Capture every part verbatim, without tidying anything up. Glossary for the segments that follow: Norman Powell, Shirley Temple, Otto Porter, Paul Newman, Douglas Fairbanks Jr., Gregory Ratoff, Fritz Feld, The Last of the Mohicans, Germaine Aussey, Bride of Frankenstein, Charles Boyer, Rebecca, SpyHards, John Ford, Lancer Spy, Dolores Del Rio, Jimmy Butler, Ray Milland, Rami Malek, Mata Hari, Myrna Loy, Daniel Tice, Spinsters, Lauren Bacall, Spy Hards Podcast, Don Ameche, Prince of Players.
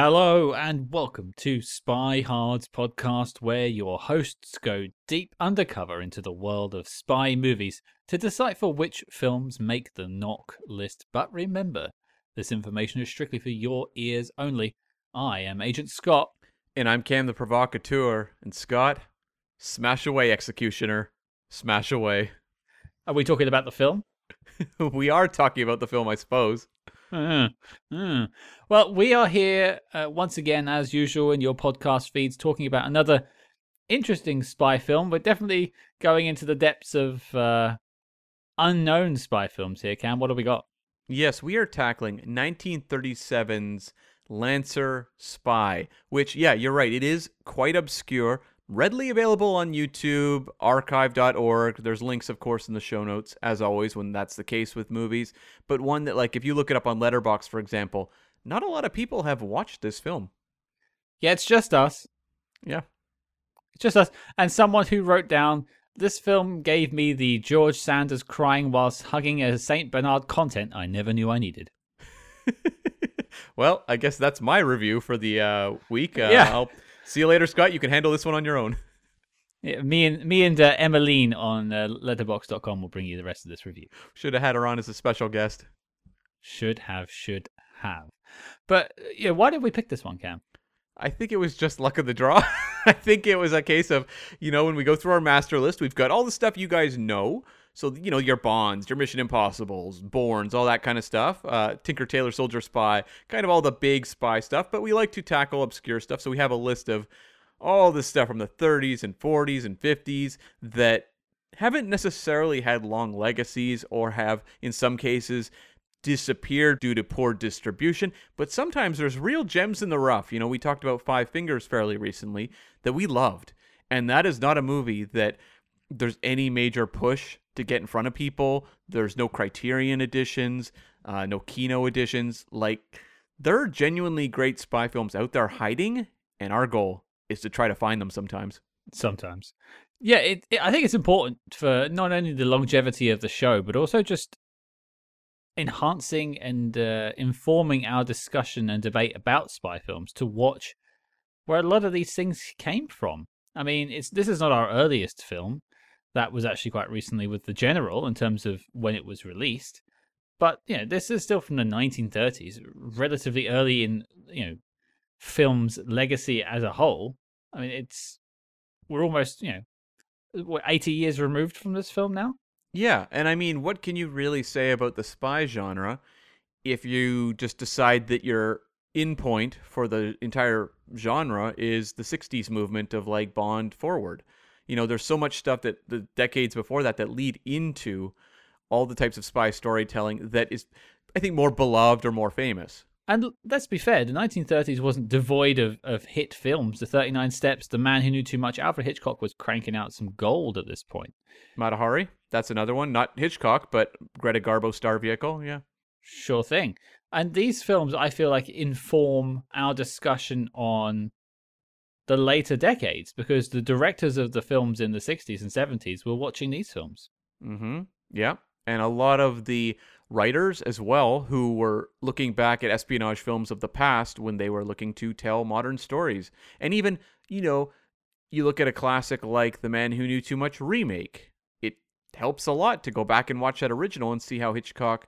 Hello and welcome to Spy Hards Podcast, where your hosts go deep undercover into the world of spy movies to decipher which films make the knock list. But remember, this information is strictly for your ears only. I am Agent Scott. And I'm Cam the Provocateur. And Scott, smash away, Executioner. Smash away. Are we talking about the film? We are talking about the film, I suppose. Mm, mm. Well, we are here uh, once again, as usual, in your podcast feeds, talking about another interesting spy film. We're definitely going into the depths of uh, unknown spy films here, Cam. What have we got? Yes, we are tackling nineteen thirty-seven's Lancer Spy, which, yeah, you're right, it is quite obscure, readily available on YouTube, archive dot org. There's links, of course, in the show notes, as always, when that's the case with movies. But one that, like, if you look it up on Letterboxd, for example, not a lot of people have watched this film. Yeah, it's just us. Yeah. It's just us. And someone who wrote down, this film gave me the George Sanders crying whilst hugging a Saint Bernard content I never knew I needed. Well, I guess that's my review for the uh, week. Uh, yeah. I'll... See you later, Scott. You can handle this one on your own. Yeah, me and me and uh, Emmeline on uh, letterboxd dot com will bring you the rest of this review. Should have had her on as a special guest. Should have, should have. But yeah, why did we pick this one, Cam? I think it was just luck of the draw. I think it was a case of, you know, when we go through our master list, we've got all the stuff you guys know. So, you know, your Bonds, your Mission Impossibles, Bournes, all that kind of stuff. Uh, Tinker, Tailor, Soldier, Spy, kind of all the big spy stuff. But we like to tackle obscure stuff. So we have a list of all this stuff from the thirties and forties and fifties that haven't necessarily had long legacies or have, in some cases, disappeared due to poor distribution. But sometimes there's real gems in the rough. You know, we talked about Five Fingers fairly recently that we loved. And that is not a movie that there's any major push to get in front of people. There's no Criterion editions, uh, no Kino editions. Like, there are genuinely great spy films out there hiding, and our goal is to try to find them sometimes. Sometimes, yeah. It, it, I think it's important for not only the longevity of the show, but also just enhancing and uh, informing our discussion and debate about spy films to watch where a lot of these things came from. I mean, it's this is not our earliest film. That was actually quite recently with The General in terms of when it was released. But, you know, this is still from the nineteen thirties, relatively early in, you know, film's legacy as a whole. I mean, it's, we're almost, you know, what, eighty years removed from this film now? Yeah, and I mean, what can you really say about the spy genre if you just decide that your end point for the entire genre is the sixties movement of, like, Bond forward? You know, there's so much stuff that the decades before that that lead into all the types of spy storytelling that is, I think, more beloved or more famous. And let's be fair, the nineteen thirties wasn't devoid of, of hit films. The thirty-nine Steps, The Man Who Knew Too Much. Alfred Hitchcock was cranking out some gold at this point. Mata Hari, that's another one. Not Hitchcock, but Greta Garbo star vehicle, yeah. Sure thing. And these films, I feel like, inform our discussion on the later decades, because the directors of the films in the sixties and seventies were watching these films. Mm-hmm. Yeah. And a lot of the writers as well who were looking back at espionage films of the past when they were looking to tell modern stories. And even, you know, you look at a classic like The Man Who Knew Too Much remake. It helps a lot to go back and watch that original and see how Hitchcock,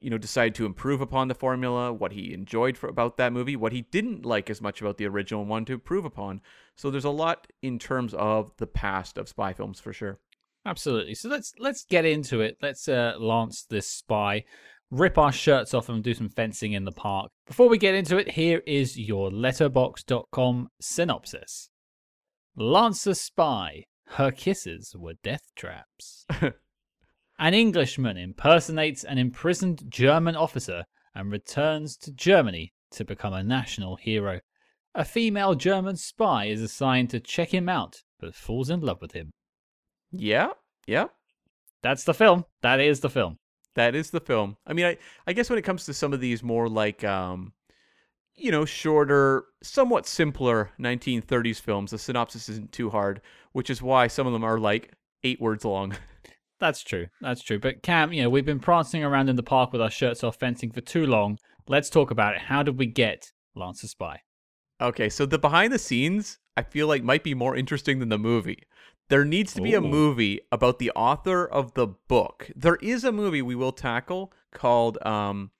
you know, decided to improve upon the formula, what he enjoyed for, about that movie, what he didn't like as much about the original and wanted to improve upon. So there's a lot in terms of the past of spy films, for sure. Absolutely. So let's let's get into it. Let's uh, lance this spy, rip our shirts off and do some fencing in the park. Before we get into it, here is your letterboxd dot com synopsis. Lancer Spy. Her kisses were death traps. An Englishman impersonates an imprisoned German officer and returns to Germany to become a national hero. A female German spy is assigned to check him out, but falls in love with him. Yeah, yeah. That's the film. That is the film. That is the film. I mean, I, I guess when it comes to some of these more like, um, you know, shorter, somewhat simpler nineteen thirties films, the synopsis isn't too hard, which is why some of them are like eight words long. That's true. That's true. But Cam, you know, we've been prancing around in the park with our shirts off fencing for too long. Let's talk about it. How did we get Lancer Spy. Okay, so the behind the scenes, I feel like might be more interesting than the movie. There needs to be Ooh. a movie about the author of the book. There is a movie we will tackle called um,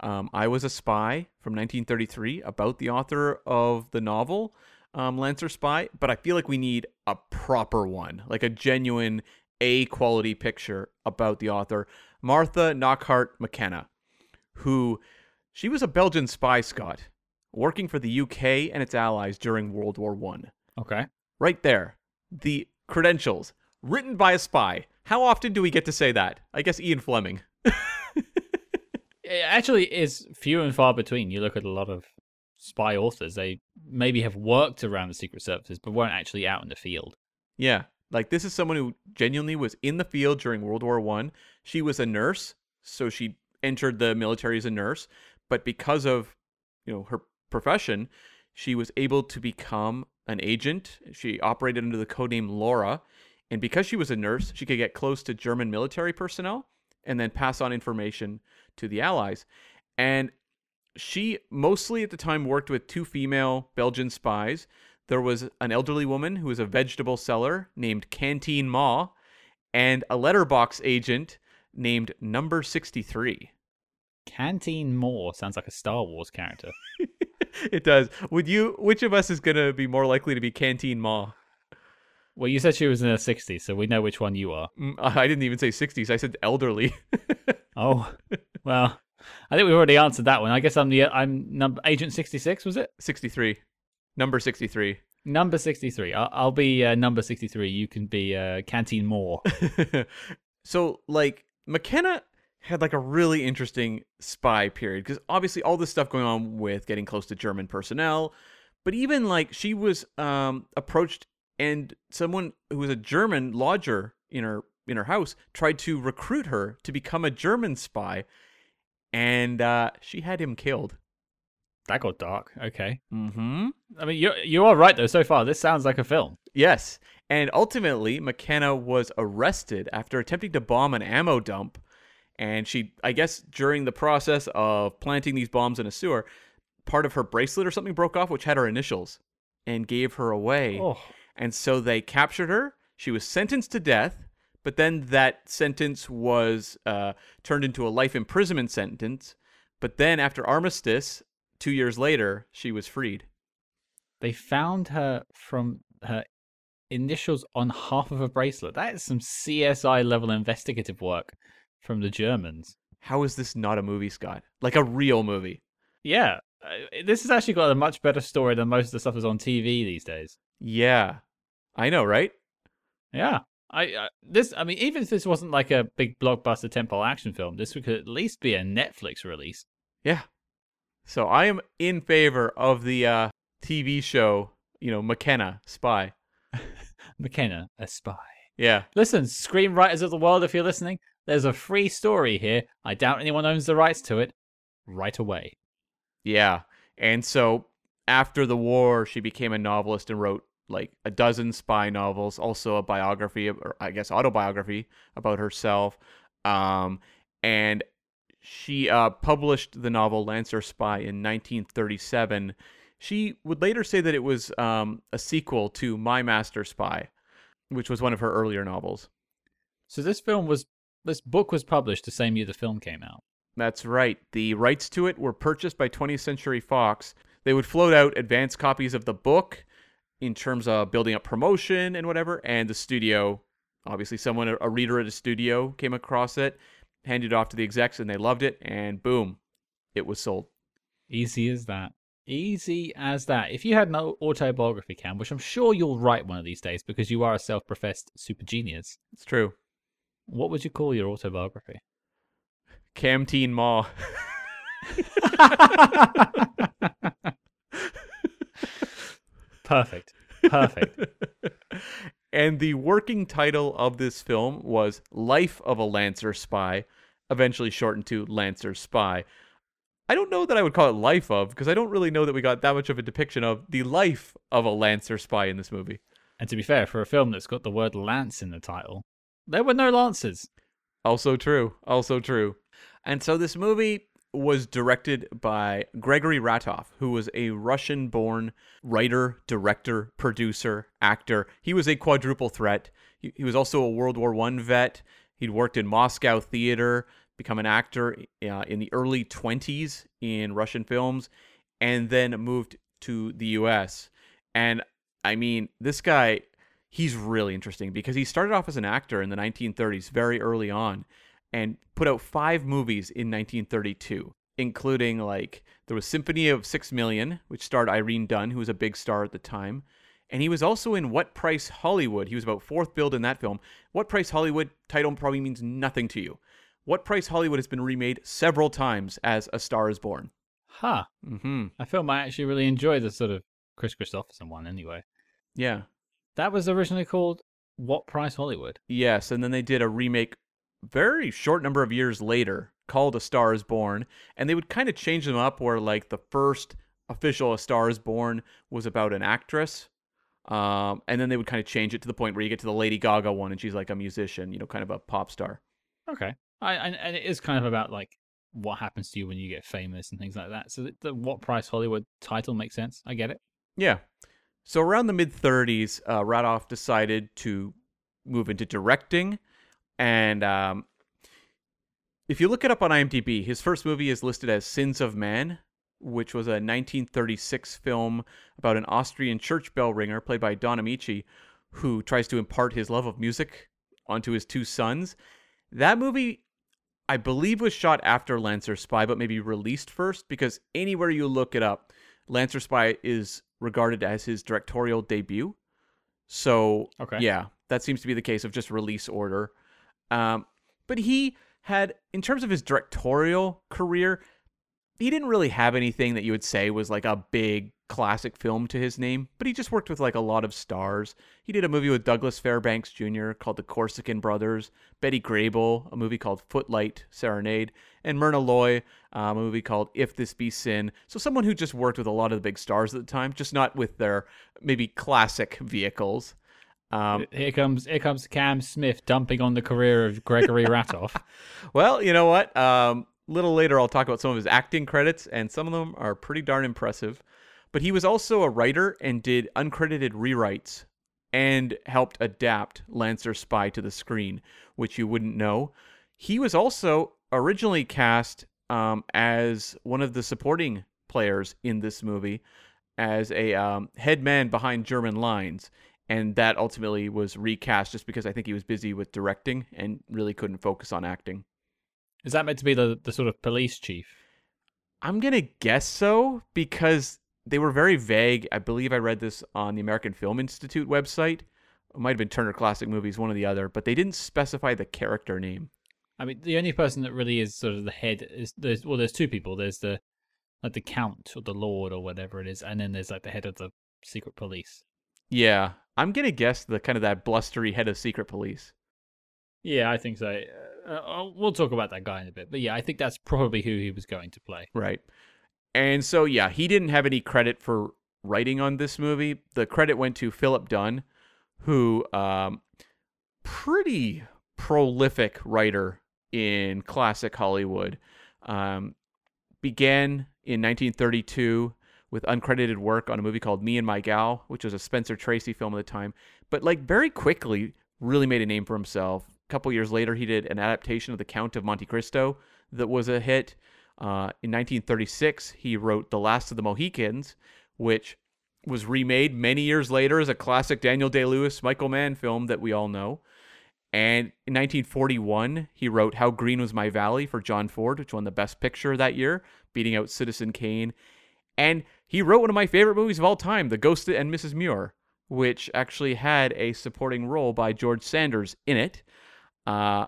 um, I Was a Spy from nineteen thirty-three about the author of the novel, um, Lancer Spy. But I feel like we need a proper one, like a genuine A-quality picture about the author, Marthe Cnockaert McKenna, who she was a Belgian spy, Scott, working for the U K and its allies during World War One. Okay. Right there. The credentials. Written by a spy. How often do we get to say that? I guess Ian Fleming. It actually is few and far between. You look at a lot of spy authors. They maybe have worked around the Secret Services, but weren't actually out in the field. Yeah. Like, this is someone who genuinely was in the field during World War One. She was a nurse, so she entered the military as a nurse. But because of, you know, her profession, she was able to become an agent. She operated under the codename Laura. And because she was a nurse, she could get close to German military personnel and then pass on information to the Allies. And she mostly at the time worked with two female Belgian spies. There was an elderly woman who was a vegetable seller named Canteen Ma and a letterbox agent named Number sixty-three. Canteen Ma sounds like a Star Wars character. It does. Would you? Which of us is going to be more likely to be Canteen Ma? Well, you said she was in her sixties, so we know which one you are. I didn't even say sixties. I said elderly. Oh, well, I think we've already answered that one. I guess I'm the I'm number agent sixty-six. Was it sixty-three? Number sixty-three. Number sixty-three. I'll, I'll be uh, number sixty-three. You can be uh, Canteen Ma. So, like, McKenna had like a really interesting spy period because obviously all this stuff going on with getting close to German personnel, but even like she was um, approached and someone who was a German lodger in her in her house tried to recruit her to become a German spy, and uh, she had him killed. That got dark. Okay. Mm-hmm. I mean, you you are right though. So far, this sounds like a film. Yes, and ultimately McKenna was arrested after attempting to bomb an ammo dump. And she, I guess, during the process of planting these bombs in a sewer, part of her bracelet or something broke off, which had her initials, and gave her away. Oh. And so they captured her. She was sentenced to death, but then that sentence was uh, turned into a life imprisonment sentence. But then after Armistice, two years later, she was freed. They found her from her initials on half of a bracelet. That is some C S I level investigative work. From the Germans. How is this not a movie, Scott? Like a real movie. Yeah. This has actually got a much better story than most of the stuff that's on T V these days. Yeah. I know, right? Yeah. I, I this. I mean, even if this wasn't like a big blockbuster tentpole action film, this could at least be a Netflix release. Yeah. So I am in favor of the uh, T V show, you know, McKenna, Spy. McKenna, a spy. Yeah. Listen, screenwriters of the world, if you're listening, there's a free story here. I doubt anyone owns the rights to it right away. Yeah. And so after the war, she became a novelist and wrote like a dozen spy novels, also a biography, or I guess autobiography about herself. Um, and she uh, published the novel Lancer Spy in nineteen thirty-seven. She would later say that it was um, a sequel to My Master Spy, which was one of her earlier novels. So this film was... This book was published the same year the film came out. That's right. The rights to it were purchased by twentieth century fox. They would float out advanced copies of the book in terms of building up promotion and whatever. And the studio, obviously someone, a reader at a studio came across it, handed it off to the execs, and they loved it. And boom, it was sold. Easy as that. Easy as that. If you had an autobiography, Cam, which I'm sure you'll write one of these days because you are a self-professed super genius. It's true. What would you call your autobiography? Canteen Ma. Perfect. Perfect. And the working title of this film was Life of a Lancer Spy, eventually shortened to Lancer Spy. I don't know that I would call it Life of, because I don't really know that we got that much of a depiction of the life of a Lancer Spy in this movie. And to be fair, for a film that's got the word lance in the title, there were no lancers. Also true. Also true. And so this movie, was directed by Gregory Ratoff, who was a Russian-born writer, director, producer, actor. He was a quadruple threat. He, he was also a World War One vet. He'd worked in Moscow theater, become an actor uh, in the early twenties in Russian films, and then moved to the U S. And, I mean, this guy, he's really interesting because he started off as an actor in the nineteen thirties, very early on, and put out five movies in nineteen thirty-two, including, like, there was Symphony of Six Million, which starred Irene Dunne, who was a big star at the time. And he was also in What Price Hollywood. He was about fourth billed in that film. What Price Hollywood title probably means nothing to you. What Price Hollywood has been remade several times as A Star Is Born. Huh. Mm-hmm. I feel I actually really enjoy the sort of Chris Christopherson one anyway. Yeah. That was originally called What Price Hollywood. Yes, and then they did a remake very short number of years later called A Star Is Born, and they would kind of change them up where, like, the first official A Star Is Born was about an actress, um and then they would kind of change it to the point where you get to the Lady Gaga one and she's like a musician, you know, kind of a pop star. Okay. I, and, and it is kind of about, like, what happens to you when you get famous and things like that, so the, the What Price Hollywood title makes sense. I get it. Yeah. So around the mid-thirties, uh, Ratoff decided to move into directing. And um, if you look it up on IMDb, his first movie is listed as Sins of Man, which was a nineteen thirty-six film about an Austrian church bell ringer played by Don Ameche, who tries to impart his love of music onto his two sons. That movie, I believe, was shot after Lancer Spy, but maybe released first, because anywhere you look it up, Lancer Spy is regarded as his directorial debut. So, okay. Yeah, that seems to be the case of just release order. Um, but he had, in terms of his directorial career, he didn't really have anything that you would say was like a big classic film to his name, but he just worked with like a lot of stars. He did a movie with Douglas Fairbanks Junior called The Corsican Brothers, Betty Grable, a movie called Footlight Serenade, and Myrna Loy, um, a movie called If This Be Sin. So someone who just worked with a lot of the big stars at the time, just not with their maybe classic vehicles. Um, here comes here comes Cam Smith dumping on the career of Gregory Ratoff. Well, you know what? Um, little later, I'll talk about some of his acting credits, and some of them are pretty darn impressive. But he was also a writer and did uncredited rewrites and helped adapt Lancer Spy to the screen, which you wouldn't know. He was also originally cast um, as one of the supporting players in this movie, as a um, head man behind German lines. And that ultimately was recast just because I think he was busy with directing and really couldn't focus on acting. Is that meant to be the, the sort of police chief? I'm going to guess so, because they were very vague. I believe I read this on the American Film Institute website. It might have been Turner Classic Movies, one or the other, but they didn't specify the character name. I mean, the only person that really is sort of the head is, there's, well, there's two people. There's the, like, the count or the lord or whatever it is, and then there's, like, the head of the secret police. Yeah, I'm going to guess the kind of that blustery head of secret police. Yeah, I think so. Uh, we'll talk about that guy in a bit. But yeah, I think that's probably who he was going to play. Right. And so, yeah, he didn't have any credit for writing on this movie. The credit went to Philip Dunne, who, um, pretty prolific writer in classic Hollywood, um, began in nineteen thirty-two with uncredited work on a movie called Me and My Gal, which was a Spencer Tracy film at the time. But, like, very quickly really made a name for himself. A couple years later, he did an adaptation of The Count of Monte Cristo that was a hit. Uh, in nineteen thirty-six, he wrote The Last of the Mohicans, which was remade many years later as a classic Daniel Day-Lewis, Michael Mann film that we all know. And in nineteen forty-one, he wrote How Green Was My Valley for John Ford, which won the Best Picture that year, beating out Citizen Kane. And he wrote one of my favorite movies of all time, The Ghost and Missus Muir, which actually had a supporting role by George Sanders in it. Uh,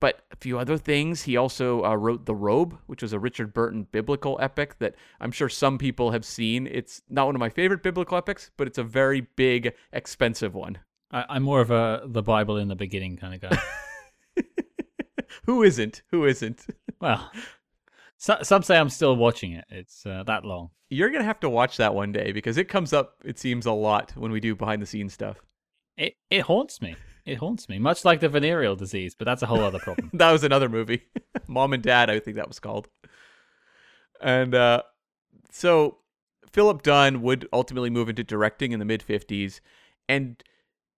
but a few other things. He also uh, wrote The Robe, which was a Richard Burton biblical epic that I'm sure some people have seen. It's not one of my favorite biblical epics, but it's a very big, expensive one. I- I'm more of a the Bible in the beginning kind of guy. Who isn't? Who isn't? Well... So, some say I'm still watching it. It's uh, that long. You're going to have to watch that one day because it comes up, it seems, a lot when we do behind-the-scenes stuff. It it haunts me. It haunts me, much like the venereal disease, but that's a whole other problem. That was another movie. Mom and Dad, I think that was called. And uh, so Philip Dunne would ultimately move into directing in the mid fifties, and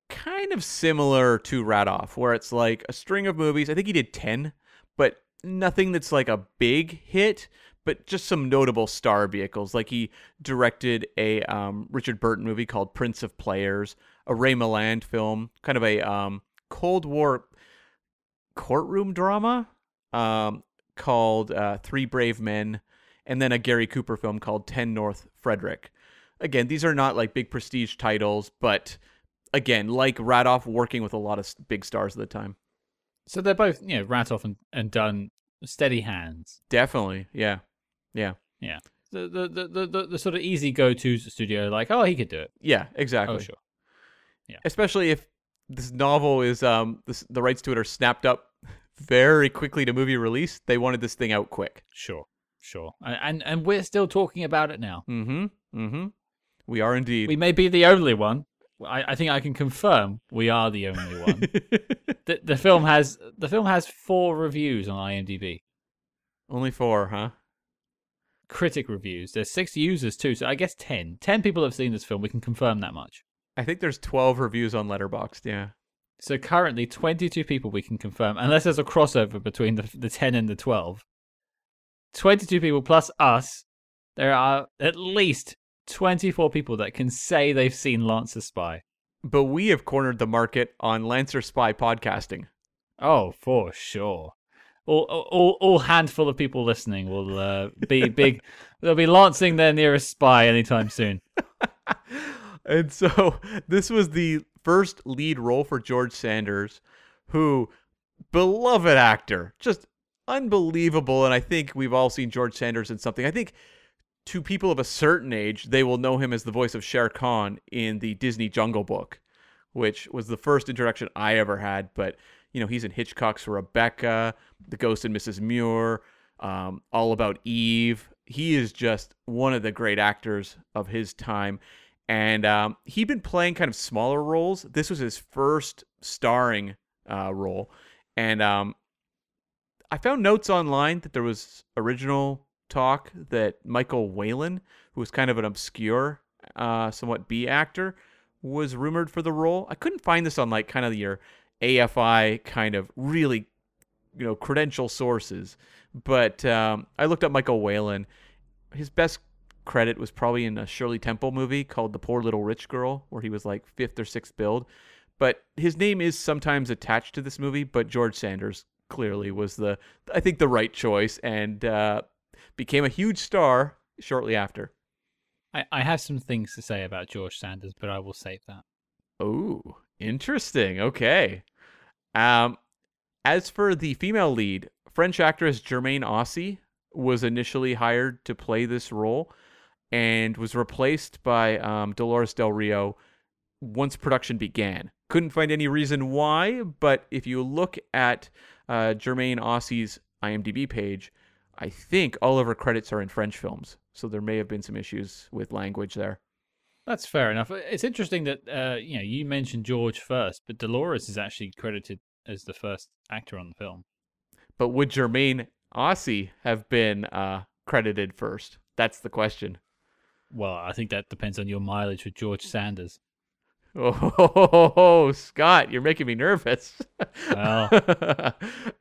kind of similar to Ratoff, where it's like a string of movies. I think he did ten, but nothing that's like a big hit, but just some notable star vehicles. Like he directed a um, Richard Burton movie called Prince of Players, a Ray Milland film, kind of a um, Cold War courtroom drama um, called uh, Three Brave Men, and then a Gary Cooper film called ten North Frederick. Again, these are not like big prestige titles, but again, like Ratoff, working with a lot of big stars at the time. So they're both, you know, Ratoff and, and Dunne, steady hands. Definitely, yeah. Yeah. Yeah. The, the, the, the, the sort of easy go-to studio, like, oh, he could do it. Yeah, exactly. Oh, sure. Yeah. Especially if this novel is, um, this, the rights to it are snapped up very quickly to movie release. They wanted this thing out quick. Sure. Sure. And and we're still talking about it now. Mm-hmm. Mm-hmm. We are indeed. We may be the only one. I, I think I can confirm we are the only one. the, the film has the film has four reviews on IMDb. Only four, huh? Critic reviews. There's six users too, so I guess ten. Ten people have seen this film. We can confirm that much. I think there's twelve reviews on Letterboxd, yeah. So currently twenty-two people we can confirm, unless there's a crossover between the the ten and the twelve. twenty-two people plus us, there are at least twenty-four people that can say they've seen Lancer Spy. But we have cornered the market on Lancer Spy podcasting. Oh, for sure. All, all, all handful of people listening will uh, be big. They'll be lancing their nearest spy anytime soon. And so this was the first lead role for George Sanders, who, beloved actor, just unbelievable. And I think we've all seen George Sanders in something. I think to people of a certain age, they will know him as the voice of Shere Khan in the Disney Jungle Book, which was the first introduction I ever had. But, you know, he's in Hitchcock's Rebecca, The Ghost and Missus Muir, um, All About Eve. He is just one of the great actors of his time. And um, he'd been playing kind of smaller roles. This was his first starring uh, role. And um, I found notes online that there was original talk that Michael Whelan, who was kind of an obscure, uh, somewhat B actor, was rumored for the role. I couldn't find this on like kind of your A F I kind of really, you know, credential sources. But um, I looked up Michael Whelan. His best credit was probably in a Shirley Temple movie called The Poor Little Rich Girl, where he was like fifth or sixth billed. But his name is sometimes attached to this movie. But George Sanders clearly was the, I think, the right choice, and uh, became a huge star shortly after. I, I have some things to say about George Sanders, but I will save that. Oh, interesting. Okay. Um, as for the female lead, French actress Germaine Aussey was initially hired to play this role and was replaced by um, Dolores Del Rio once production began. Couldn't find any reason why, but if you look at uh, Germaine Aussey's IMDb page, I think all of her credits are in French films, so there may have been some issues with language there. That's fair enough. It's interesting that uh, you know, you mentioned George first, but Dolores is actually credited as the first actor on the film. But would Germaine Aussey have been uh, credited first? That's the question. Well, I think that depends on your mileage with George Sanders. Oh, Scott, you're making me nervous. Well.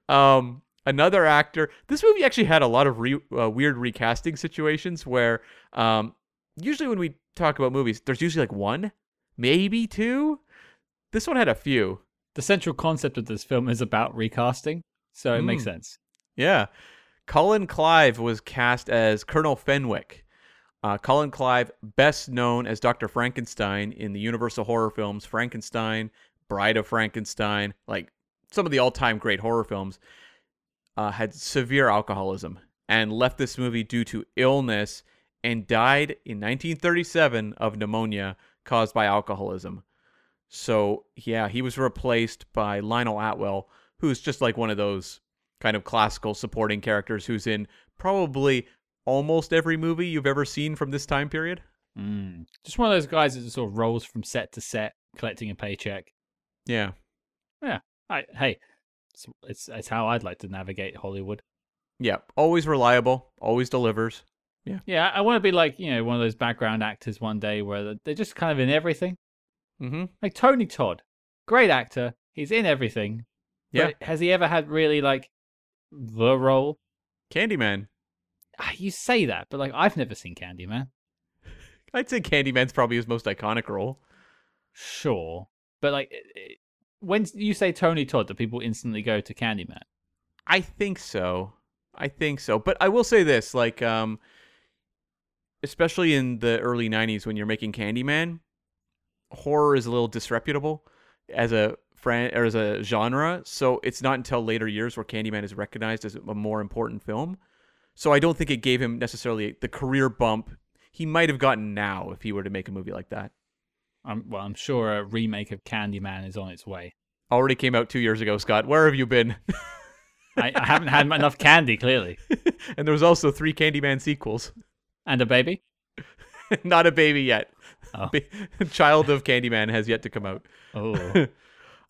um. Another actor. This movie actually had a lot of re, uh, weird recasting situations where um, usually when we talk about movies, there's usually like one, maybe two. This one had a few. The central concept of this film is about recasting, so it mm. makes sense. Yeah. Colin Clive was cast as Colonel Fenwick. Uh, Colin Clive, best known as Doctor Frankenstein in the Universal horror films Frankenstein, Bride of Frankenstein, like some of the all-time great horror films. Uh, had severe alcoholism and left this movie due to illness and died in nineteen thirty-seven of pneumonia caused by alcoholism. So, yeah, he was replaced by Lionel Atwell, who's just like one of those kind of classical supporting characters who's in probably almost every movie you've ever seen from this time period. Mm. Just one of those guys that sort of rolls from set to set, collecting a paycheck. Yeah. Yeah. I, hey. It's, it's it's how I'd like to navigate Hollywood. Yeah, always reliable, always delivers. Yeah. Yeah, I want to be like, you know, one of those background actors one day where they're just kind of in everything. Mm-hmm. Like Tony Todd, great actor. He's in everything. Yeah. But has he ever had really like the role? Candyman. You say that, but like I've never seen Candyman. I'd say Candyman's probably his most iconic role. Sure. But like when you say Tony Todd, do people instantly go to Candyman? I think so. I think so. But I will say this, like, um, especially in the early nineties when you're making Candyman, horror is a little disreputable as a fran- or as a genre. So it's not until later years where Candyman is recognized as a more important film. So I don't think it gave him necessarily the career bump he might have gotten now if he were to make a movie like that. Um, well, I'm sure a remake of Candyman is on its way. Already came out two years ago, Scott. Where have you been? I, I haven't had enough candy, clearly. And there was also three Candyman sequels. And a baby? Not a baby yet. Oh. Ba- Child of Candyman has yet to come out. Oh.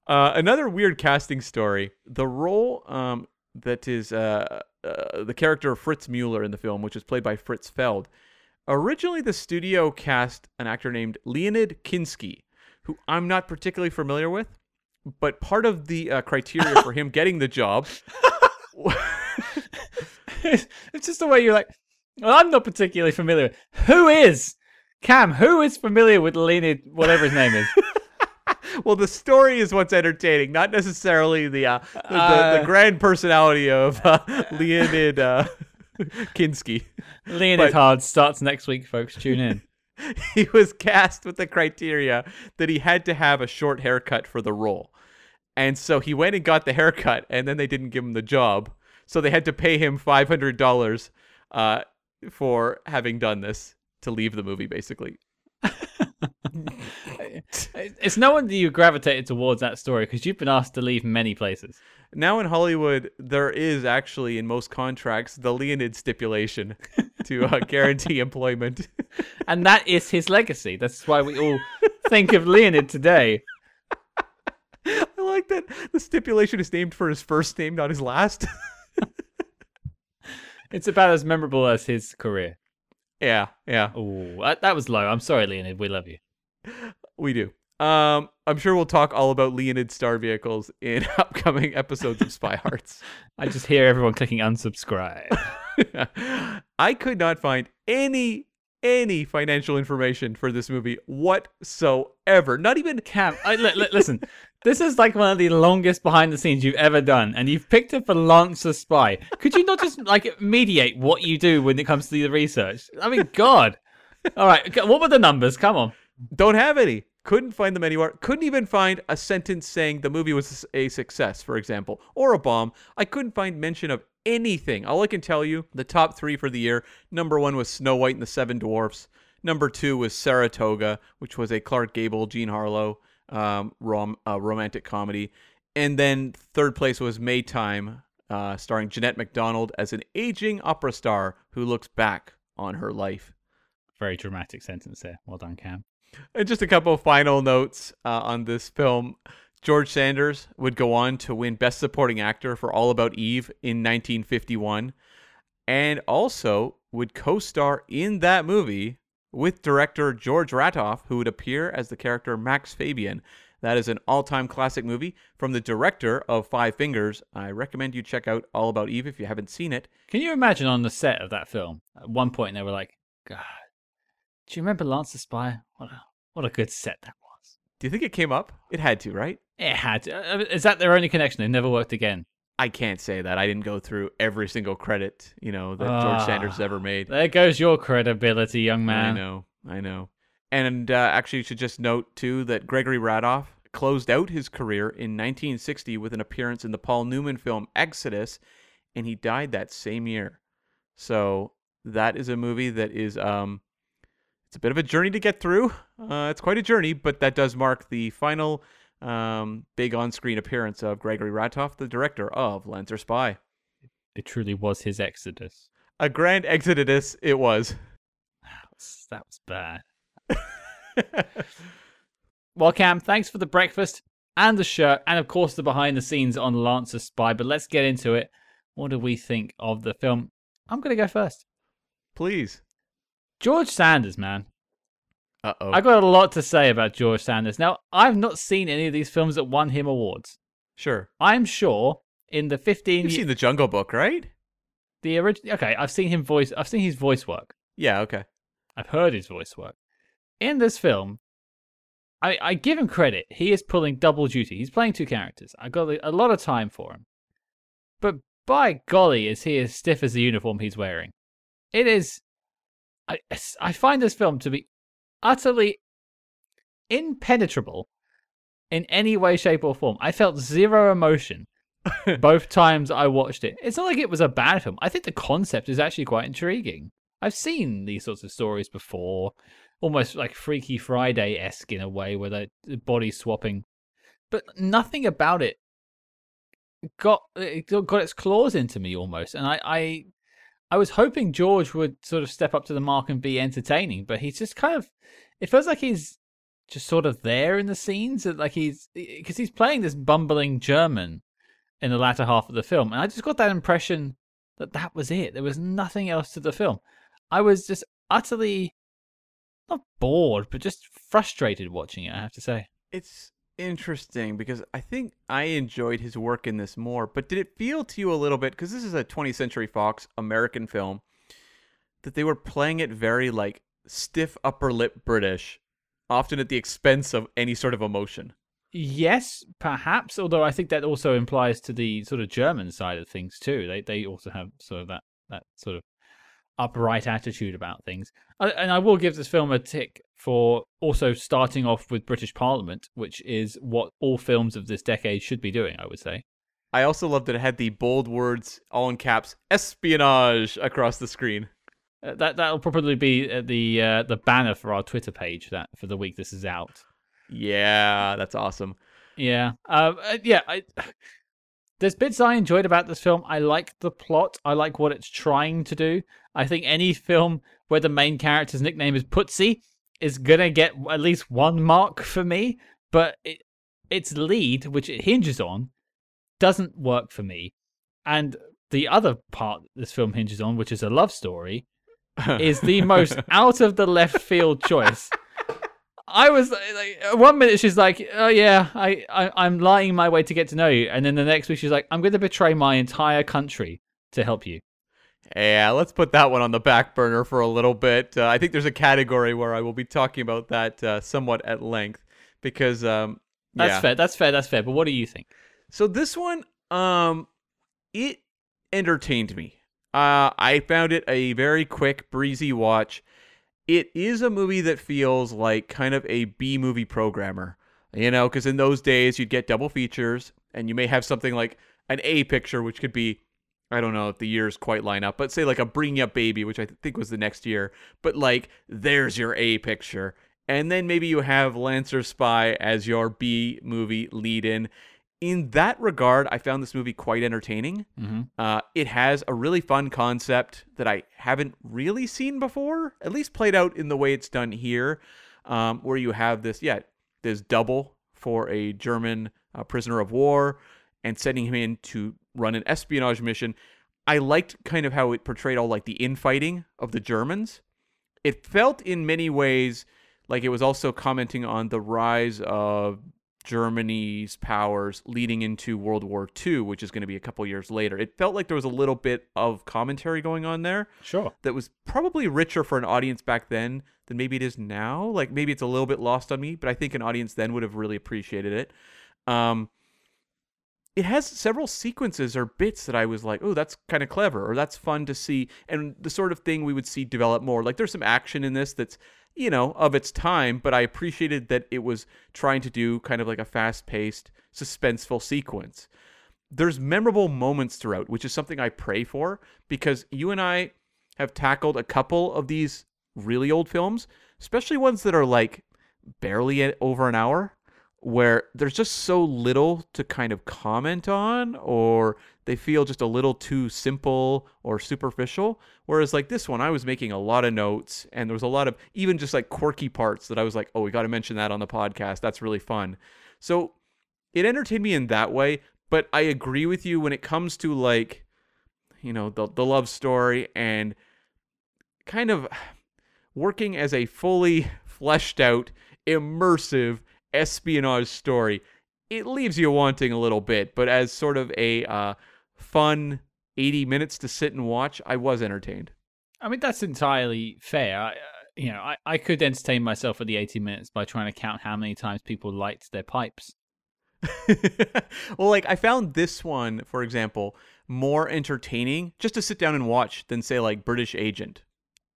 uh, another weird casting story. The role um, that is uh, uh, the character of Fritz Mueller in the film, which is played by Fritz Feld. Originally, the studio cast an actor named Leonid Kinski, who I'm not particularly familiar with. But part of the uh, criteria for him getting the job... it's, it's just the way you're like, well, I'm not particularly familiar with... Who is? Cam, who is familiar with Leonid, whatever his name is? Well, the story is what's entertaining, not necessarily the uh, the, uh, the, the grand personality of uh, Leonid uh, Kinski. Leonid Hard starts next week, folks. Tune in. He was cast with the criteria that he had to have a short haircut for the role. And so he went and got the haircut, and then they didn't give him the job. So they had to pay him five hundred dollars uh, for having done this to leave the movie, basically. It's no wonder you gravitated towards that story, because you've been asked to leave many places. Now in Hollywood, there is actually, in most contracts, the Leonid stipulation to uh, guarantee employment. And that is his legacy. That's why we all think of Leonid today. I like that the stipulation is named for his first name, not his last. It's about as memorable as his career. Yeah, yeah. Ooh, that was low. I'm sorry, Leonid. We love you. We do. Um, I'm sure we'll talk all about Leonid star vehicles in upcoming episodes of Spy Hearts. I just hear everyone clicking unsubscribe. I could not find any any financial information for this movie whatsoever. Not even Cam. I, l- l- listen, this is like one of the longest behind the scenes you've ever done, and you've picked up a Lancer Spy. Could you not just like mediate what you do when it comes to the research? I mean, God. All right, what were the numbers? Come on. Don't have any. Couldn't find them anywhere. Couldn't even find a sentence saying the movie was a success, for example, or a bomb. I couldn't find mention of anything. All I can tell you, the top three for the year, number one was Snow White and the Seven Dwarfs. Number two was Saratoga, which was a Clark Gable, Jean Harlow um, rom- uh, romantic comedy. And then third place was Maytime, uh, starring Jeanette MacDonald as an aging opera star who looks back on her life. Very dramatic sentence there. Well done, Cam. And just a couple of final notes uh, on this film. George Sanders would go on to win Best Supporting Actor for All About Eve in nineteen fifty-one, and also would co-star in that movie with director George Ratoff, who would appear as the character Max Fabian. That is an all-time classic movie from the director of Five Fingers. I recommend you check out All About Eve if you haven't seen it. Can you imagine on the set of that film? At one point they were like, God, do you remember Lancer Spy? What a, what a good set that was. Do you think it came up? It had to, right? It had to. Is that their only connection? It never worked again. I can't say that. I didn't go through every single credit, you know, that oh, George Sanders ever made. There goes your credibility, young man. I know, I know. And uh, actually, you should just note, too, that Gregory Ratoff closed out his career in nineteen sixty with an appearance in the Paul Newman film Exodus, and he died that same year. So that is a movie that is, um, it's a bit of a journey to get through. Uh, it's quite a journey, but that does mark the final Um, big on-screen appearance of Gregory Ratoff, the director of Lancer Spy. It truly was his exodus. A grand exodus it was. That was, that was bad. Well, Cam, thanks for the breakfast and the shirt and, of course, the behind-the-scenes on Lancer Spy. But let's get into it. What do we think of the film? I'm going to go first. please. George Sanders, man. Uh-oh. I've got a lot to say about George Sanders. Now, I've not seen any of these films that won him awards. Sure. I'm sure in the fifteen... You've seen The Jungle Book, right? The original... Okay, I've seen him voice... I've seen his voice work. Yeah, okay. I've heard his voice work. In this film, I, I give him credit. He is pulling double duty. He's playing two characters. I've got a lot of time for him. But by golly, is he as stiff as the uniform he's wearing. It is... I, I find this film to be utterly impenetrable in any way, shape, or form. I felt zero emotion both times I watched it. It's not like it was a bad film. I think the concept is actually quite intriguing. I've seen these sorts of stories before, almost like Freaky Friday-esque in a way, where they're body swapping. But nothing about it got it got its claws into me almost. And I... I I was hoping George would sort of step up to the mark and be entertaining, but he's just kind of, it feels like he's just sort of there in the scenes. Like he's, because he's playing this bumbling German in the latter half of the film. And I just got that impression that that was it. There was nothing else to the film. I was just utterly, not bored, but just frustrated watching it, I have to say. It's interesting because I think I enjoyed his work in this more, but did it feel to you a little bit, because this is a twentieth Century Fox American film, that they were playing it very like stiff upper lip British, often at the expense of any sort of emotion? Yes, perhaps, although I think that also implies to the sort of German side of things too. They they also have sort of that, that sort of upright attitude about things. And I will give this film a tick for also starting off with British Parliament, which is what all films of this decade should be doing, I would say. I also loved that it had the bold words, all in caps, espionage across the screen. Uh, that that'll probably be the uh, the banner for our Twitter page that for the week this is out. Yeah, that's awesome. Yeah, um, yeah. I, there's bits I enjoyed about this film. I like the plot. I like what it's trying to do. I think any film where the main character's nickname is Putsie is gonna get at least one mark for me, but it, its lead, which it hinges on, doesn't work for me. And the other part this film hinges on, which is a love story, is the most out of the left field choice. I was like, one minute she's like, "Oh yeah, I, I I'm lying my way to get to know you," and then the next week she's like, "I'm going to betray my entire country to help you." Yeah, let's put that one on the back burner for a little bit. Uh, I think there's a category where I will be talking about that uh, somewhat at length because... Um, yeah. That's fair, that's fair, that's fair. But what do you think? So this one, um, it entertained me. Uh, I found it a very quick, breezy watch. It is a movie that feels like kind of a B-movie programmer, you know, because in those days you'd get double features and you may have something like an A picture, which could be, I don't know if the years quite line up, but say like a Bringing Up Baby, which I think was the next year, but like there's your A picture. And then maybe you have Lancer Spy as your B movie lead-in. In that regard, I found this movie quite entertaining. Mm-hmm. Uh, it has a really fun concept that I haven't really seen before, at least played out in the way it's done here, um, where you have this, yeah, this double for a German uh, prisoner of war and sending him in to run an espionage mission. I liked kind of how it portrayed all like the infighting of the Germans. It felt in many ways like it was also commenting on the rise of Germany's powers leading into World War Two, which is going to be a couple years later. It felt like there was a little bit of commentary going on there. Sure. That was probably richer for an audience back then than maybe it is now. Like maybe it's a little bit lost on me, but I think an audience then would have really appreciated it. Um, It has several sequences or bits that I was like, oh, that's kind of clever, or that's fun to see, and the sort of thing we would see develop more. Like, there's some action in this that's, you know, of its time, but I appreciated that it was trying to do kind of like a fast-paced, suspenseful sequence. There's memorable moments throughout, which is something I pray for, because you and I have tackled a couple of these really old films, especially ones that are like barely over an hour, where there's just so little to kind of comment on, or they feel just a little too simple or superficial. Whereas like this one, I was making a lot of notes, and there was a lot of even just like quirky parts that I was like, oh, we got to mention that on the podcast. That's really fun. So it entertained me in that way, but I agree with you when it comes to like, you know, the, the love story and kind of working as a fully fleshed out, immersive espionage story, it leaves you wanting a little bit. But as sort of a uh, fun eighty minutes to sit and watch, I was entertained. I mean, that's entirely fair. I, you know, I, I could entertain myself at the eighty minutes by trying to count how many times people light their pipes. Well, like, I found this one, for example, more entertaining just to sit down and watch than, say, like British Agent.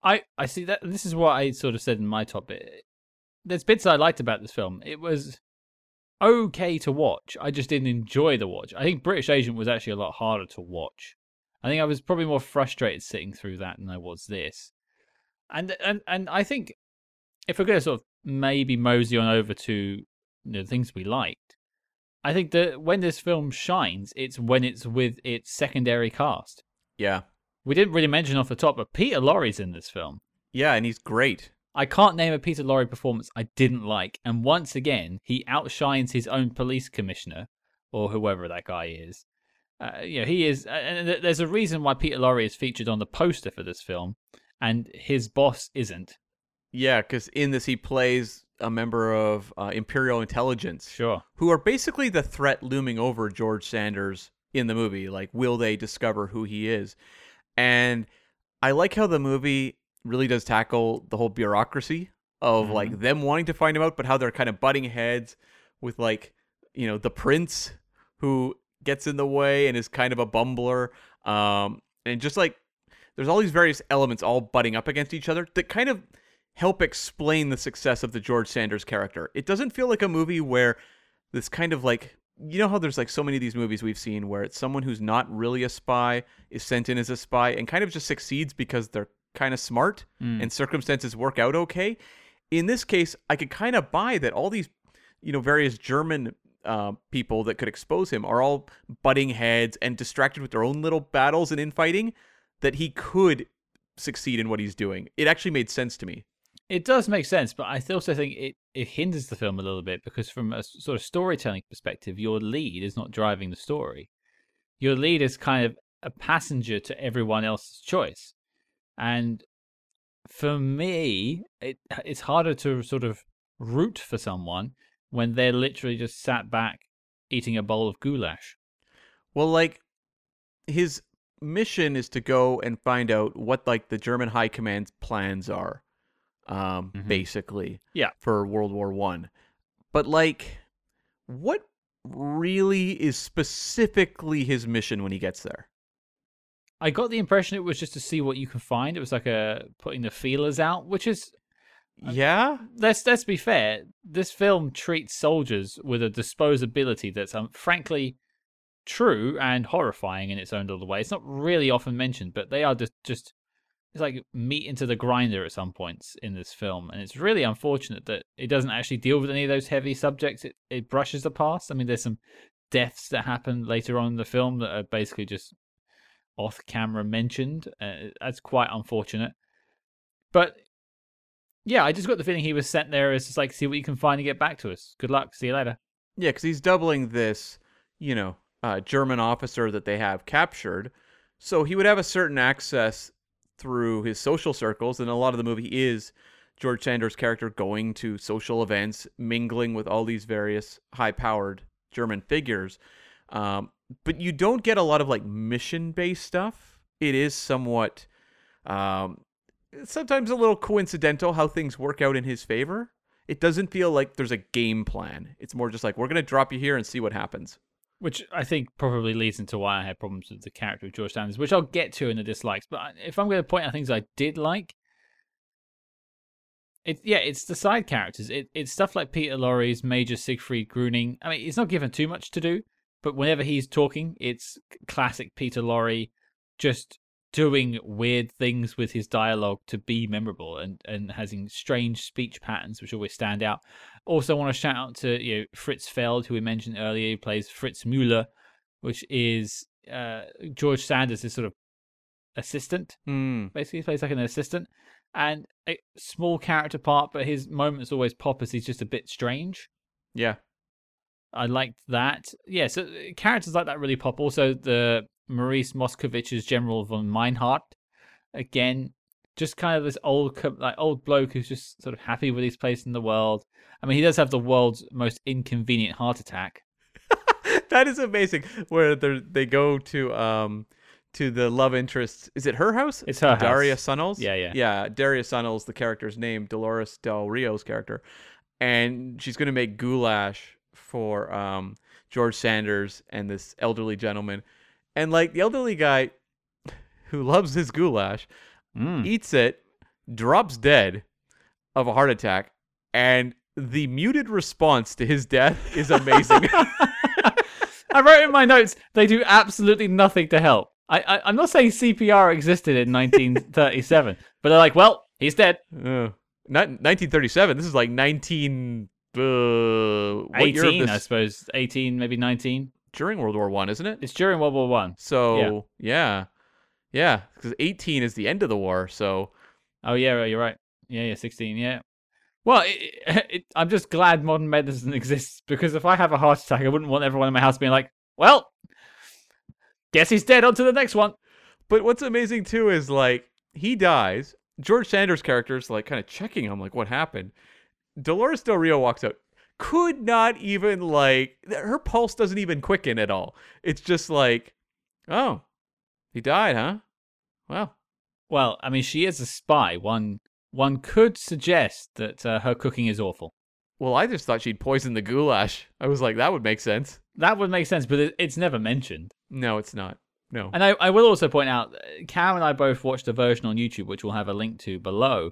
I, I see that. This is what I sort of said in my top bit. There's bits I liked about this film. It was okay to watch. I just didn't enjoy the watch. I think British Agent was actually a lot harder to watch. I think I was probably more frustrated sitting through that than I was this. And and and I think if we're going to sort of maybe mosey on over to, you know, the things we liked, I think that when this film shines, it's when it's with its secondary cast. Yeah. We didn't really mention off the top, but Peter Lorre's in this film. Yeah, and he's great. I can't name a Peter Lorre performance I didn't like. And once again, he outshines his own police commissioner, or whoever that guy is. Uh, you know, he is, and there's a reason why Peter Lorre is featured on the poster for this film, and his boss isn't. Yeah, because in this he plays a member of uh, Imperial Intelligence, sure, who are basically the threat looming over George Sanders in the movie. Like, will they discover who he is? And I like how the movie really does tackle the whole bureaucracy of, mm-hmm, like them wanting to find him out, but how they're kind of butting heads with, like, you know, the prince who gets in the way and is kind of a bumbler. Um, and just like, there's all these various elements all butting up against each other that kind of help explain the success of the George Sanders character. It doesn't feel like a movie where this kind of, like, you know how there's like so many of these movies we've seen where it's someone who's not really a spy is sent in as a spy and kind of just succeeds because they're kind of smart, mm, and circumstances work out okay. In this case, I could kind of buy that all these, you know, various German uh, people that could expose him are all butting heads and distracted with their own little battles and infighting, that he could succeed in what he's doing. It actually made sense to me. It does make sense, but I also think it, it hinders the film a little bit, because from a sort of storytelling perspective, your lead is not driving the story. Your lead is kind of a passenger to everyone else's choice. And for me, it it's harder to sort of root for someone when they're literally just sat back eating a bowl of goulash. Well, like, his mission is to go and find out what, like, the German High Command's plans are. Um, mm-hmm. Basically, yeah, for World War One. But, like, what really is specifically his mission when he gets there? I got the impression it was just to see what you can find. It was like a putting the feelers out, which is, yeah. Um, let's let's be fair. This film treats soldiers with a disposability that's um, frankly true and horrifying in its own little way. It's not really often mentioned, but they are just just. It's like meat into the grinder at some points in this film. And it's really unfortunate that it doesn't actually deal with any of those heavy subjects. It, it brushes the past. I mean, there's some deaths that happen later on in the film that are basically just off camera mentioned. Uh, that's quite unfortunate. But yeah, I just got the feeling he was sent there as just like, see what you can find and get back to us. Good luck. See you later. Yeah, because he's doubling this, you know, uh, German officer that they have captured. So he would have a certain access through his social circles, and a lot of the movie is George Sanders' character going to social events, mingling with all these various high-powered German figures. Um, but you don't get a lot of, like, mission-based stuff. It is somewhat, um, sometimes a little coincidental how things work out in his favor. It doesn't feel like there's a game plan. It's more just like, we're going to drop you here and see what happens. Which I think probably leads into why I had problems with the character of George Sanders, which I'll get to in the dislikes. But if I'm going to point out things I did like, it yeah, it's the side characters. It, it's stuff like Peter Lorre's Major Siegfried Gruning. I mean, he's not given too much to do, but whenever he's talking, it's classic Peter Lorre just doing weird things with his dialogue to be memorable, and, and having strange speech patterns, which always stand out. Also want to shout out to, you know, Fritz Feld, who we mentioned earlier, who plays Fritz Müller, which is uh, George Sanders' sort of assistant. Mm. Basically, he plays like an assistant. And a small character part, but his moments always pop as he's just a bit strange. Yeah. I liked that. Yeah, so characters like that really pop. Also, the Maurice Moscovich's General von Meinhardt. Again, just kind of this old like old bloke who's just sort of happy with his place in the world. I mean, he does have the world's most inconvenient heart attack. That is amazing. Where they go to um to the love interest. Is it her house? It's her Daria house. Daria Sunnels? Yeah, yeah. Yeah, Daria Sunnels, the character's name, Dolores Del Rio's character. And she's going to make goulash for um George Sanders and this elderly gentleman. And like the elderly guy who loves his goulash mm. eats it, drops dead of a heart attack, and the muted response to his death is amazing. I wrote in my notes, they do absolutely nothing to help. I, I, I'm not saying C P R existed in nineteen thirty-seven, but they're like, well, he's dead. Uh, not nineteen thirty-seven. This is like nineteen... Uh, eighteen, this... I suppose. eighteen, maybe nineteen. During World War One, isn't it? It's during World War One. So, yeah. Yeah, because yeah, eighteen is the end of the war, so... Oh, yeah, you're right. Yeah, yeah, sixteen, yeah. Well, it, it, I'm just glad modern medicine exists, because if I have a heart attack, I wouldn't want everyone in my house being like, well, guess he's dead, on to the next one. But what's amazing, too, is, like, he dies. George Sanders' character is, like, kind of checking him, like, what happened? Dolores Del Rio walks out. Could not even, like, her pulse doesn't even quicken at all. It's just like, oh, he died, huh? Well. Well, I mean, she is a spy, one... One could suggest that uh, her cooking is awful. Well, I just thought she'd poisoned the goulash. I was like, that would make sense. That would make sense, but it, it's never mentioned. No, it's not. No. And I, I will also point out, Cam and I both watched a version on YouTube, which we'll have a link to below,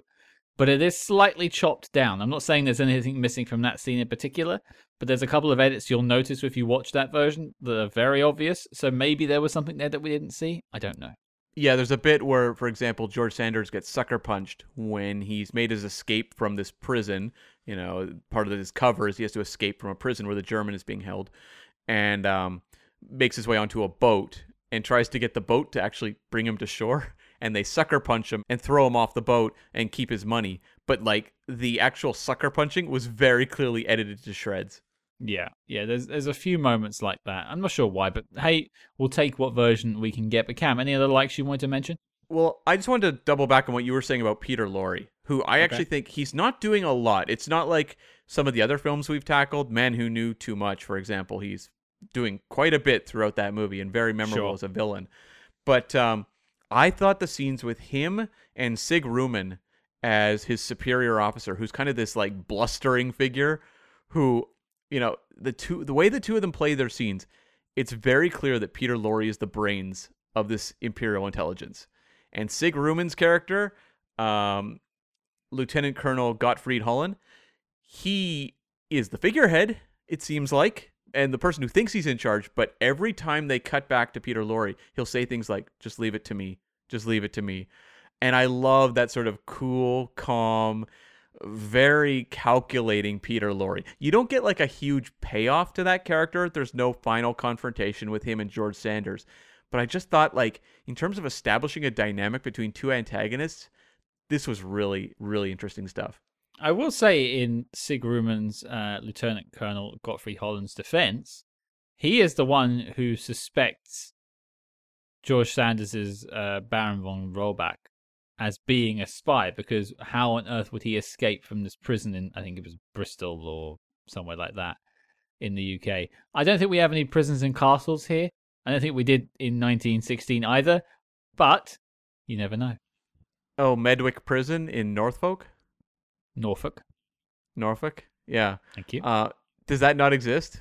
but it is slightly chopped down. I'm not saying there's anything missing from that scene in particular, but there's a couple of edits you'll notice if you watch that version that are very obvious, so maybe there was something there that we didn't see. I don't know. Yeah, there's a bit where, for example, George Sanders gets sucker punched when he's made his escape from this prison. You know, part of his cover is he has to escape from a prison where the German is being held, and um, makes his way onto a boat and tries to get the boat to actually bring him to shore. And they sucker punch him and throw him off the boat and keep his money. But, like, the actual sucker punching was very clearly edited to shreds. Yeah, yeah, there's there's a few moments like that. I'm not sure why, but hey, we'll take what version we can get. But Cam, any other likes you wanted to mention? Well, I just wanted to double back on what you were saying about Peter Lorre, who I okay. actually think he's not doing a lot. It's not like some of the other films we've tackled, Man Who Knew Too Much, for example. He's doing quite a bit throughout that movie and very memorable sure. as a villain. But um, I thought the scenes with him and Sig Ruman as his superior officer, who's kind of this like blustering figure who... You know, the two, the way the two of them play their scenes, it's very clear that Peter Lorre is the brains of this Imperial intelligence. And Sig Ruman's character, um, Lieutenant Colonel Gottfried Holland, he is the figurehead, it seems like, and the person who thinks he's in charge. But every time they cut back to Peter Lorre, he'll say things like, just leave it to me, just leave it to me. And I love that sort of cool, calm... very calculating Peter Lorre. You don't get like a huge payoff to that character. There's no final confrontation with him and George Sanders. But I just thought, like, in terms of establishing a dynamic between two antagonists, this was really, really interesting stuff. I will say in Sig Ruman's uh, Lieutenant Colonel Gottfried Holland's defense, he is the one who suspects George Sanders' uh, Baron von Rollback as being a spy, because how on earth would he escape from this prison in, I think it was Bristol or somewhere like that in the U K? I don't think we have any prisons and castles here. I don't think we did in nineteen sixteen either, but you never know. Oh, Medwick Prison in Norfolk? Norfolk. Norfolk, yeah. Thank you. Uh, does that not exist?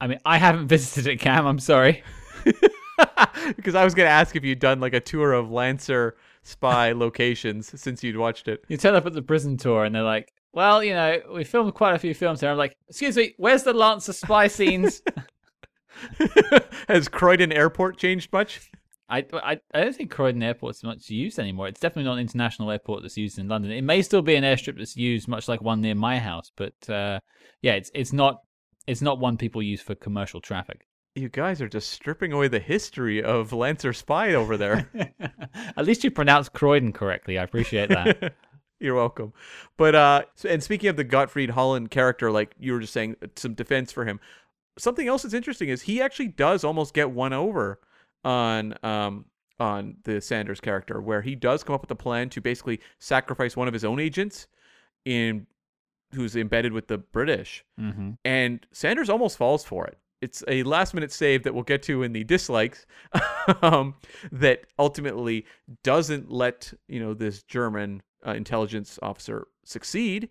I mean, I haven't visited it, Cam, I'm sorry. Because I was going to ask if you'd done like a tour of Lancer Spy locations since you'd watched it. You turn up at the prison tour and they're like, well, you know, we filmed quite a few films here. I'm like, excuse me, where's the Lancer Spy scenes? Has Croydon Airport changed much? I, I, I don't think Croydon Airport's much used anymore. It's definitely not an international airport that's used in London. It may still be an airstrip that's used, much like one near my house, but uh, yeah, it's it's not it's not one people use for commercial traffic. You guys are just stripping away the history of Lancer Spy over there. At least you pronounced Croydon correctly. I appreciate that. You're welcome. But uh, and speaking of the Gottfried Holland character, like you were just saying, some defense for him. Something else that's interesting is he actually does almost get one over on um, on the Sanders character, where he does come up with a plan to basically sacrifice one of his own agents in who's embedded with the British. Mm-hmm. And Sanders almost falls for it. It's a last-minute save that we'll get to in the dislikes um, that ultimately doesn't let, you know, this German uh, intelligence officer succeed,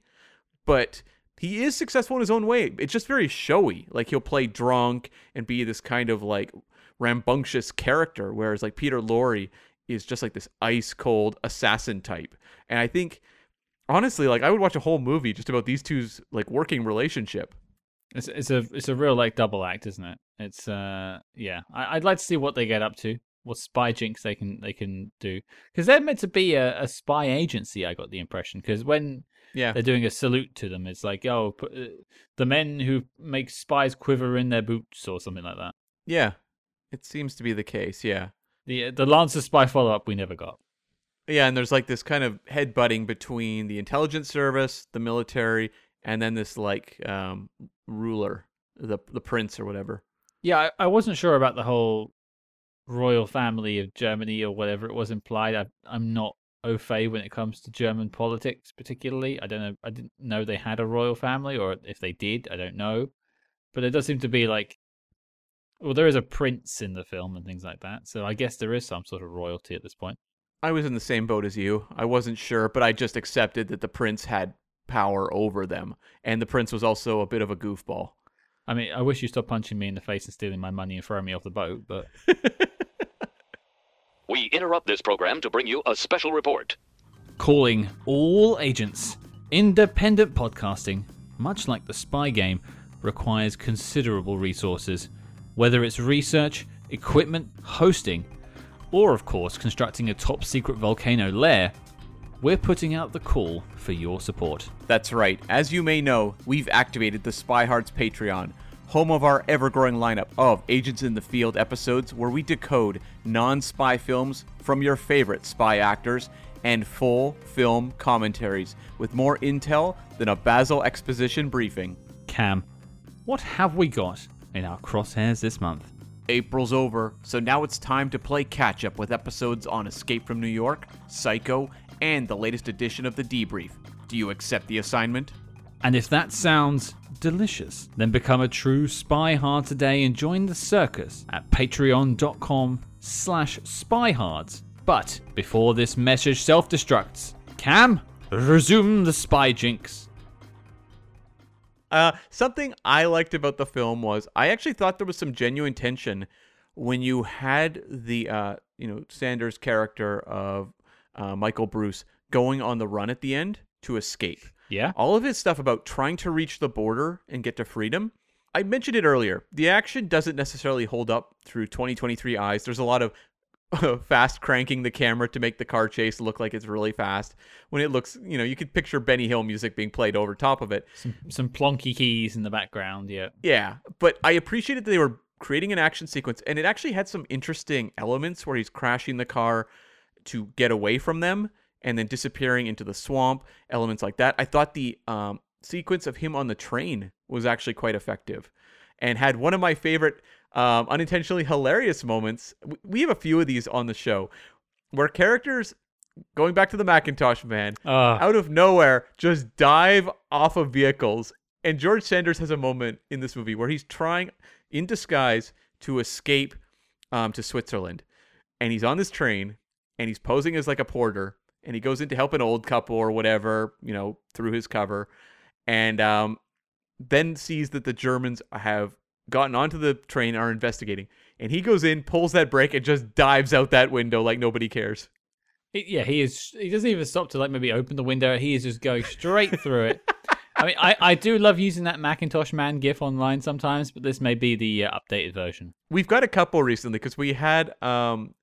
but he is successful in his own way. It's just very showy. Like, he'll play drunk and be this kind of, like, rambunctious character, whereas, like, Peter Lorre is just, like, this ice-cold assassin type. And I think, honestly, like, I would watch a whole movie just about these two's, like, working relationship. It's it's a it's a real like double act, isn't it? It's uh yeah. I, I'd like to see what they get up to, what spy jinx they can they can do, because they're meant to be a, a spy agency. I got the impression, because when yeah. they're doing a salute to them, it's like, oh, put, uh, the men who make spies quiver in their boots or something like that. Yeah, it seems to be the case. Yeah, the the Lancer Spy follow up we never got. Yeah, and there's like this kind of headbutting between the intelligence service, the military, and then this like um. ruler, the the prince or whatever. Yeah, I, I wasn't sure about the whole royal family of Germany or whatever it was implied. I, I'm not au fait when it comes to German politics, particularly. I don't know. I didn't know they had a royal family, or if they did, I don't know. But it does seem to be like, well, there is a prince in the film and things like that. So I guess there is some sort of royalty at this point. I was in the same boat as you. I wasn't sure, but I just accepted that the prince had power over them, and the prince was also a bit of a goofball. I mean, I wish you stopped punching me in the face and stealing my money and throwing me off the boat, but we interrupt this program to bring you a special report calling all agents. Independent podcasting, much like the spy game, requires considerable resources, whether it's research, equipment, hosting, or of course constructing a top secret volcano lair. We're putting out the call for your support. That's right. As you may know, we've activated the Spy Hards Patreon, home of our ever-growing lineup of Agents in the Field episodes where we decode non-spy films from your favorite spy actors and full film commentaries with more intel than a Basil exposition briefing. Cam, what have we got in our crosshairs this month? April's over, so now it's time to play catch-up with episodes on Escape from New York, Psycho, and the latest edition of The Debrief. Do you accept the assignment? And if that sounds delicious, then become a true spy hard today and join the circus at patreon dot com slash spy hards. But before this message self-destructs, Cam, resume the spy jinx. Uh, something I liked about the film was I actually thought there was some genuine tension when you had the uh, you know, Sanders character of Uh, Michael Bruce going on the run at the end to escape. Yeah. All of his stuff about trying to reach the border and get to freedom. I mentioned it earlier. The action doesn't necessarily hold up through twenty twenty-three eyes. There's a lot of uh, fast cranking the camera to make the car chase look like it's really fast, when it looks, you know, you could picture Benny Hill music being played over top of it. Some, some plonky keys in the background. Yeah. Yeah. But I appreciated that they were creating an action sequence, and it actually had some interesting elements where he's crashing the car to get away from them and then disappearing into the swamp, elements like that. I thought the um, sequence of him on the train was actually quite effective and had one of my favorite um, unintentionally hilarious moments. We have a few of these on the show where characters, going back to the Macintosh Man, uh. out of nowhere just dive off of vehicles. And George Sanders has a moment in this movie where he's trying in disguise to escape um, to Switzerland. And he's on this train, and he's posing as like a porter, and he goes in to help an old couple or whatever, you know, through his cover, and um, then sees that the Germans have gotten onto the train, are investigating, and he goes in, pulls that brake, and just dives out that window like nobody cares. Yeah, he is. He doesn't even stop to like maybe open the window. He is just going straight through it. I mean, I, I do love using that Macintosh Man GIF online sometimes, but this may be the uh, updated version. We've got a couple recently because we had um.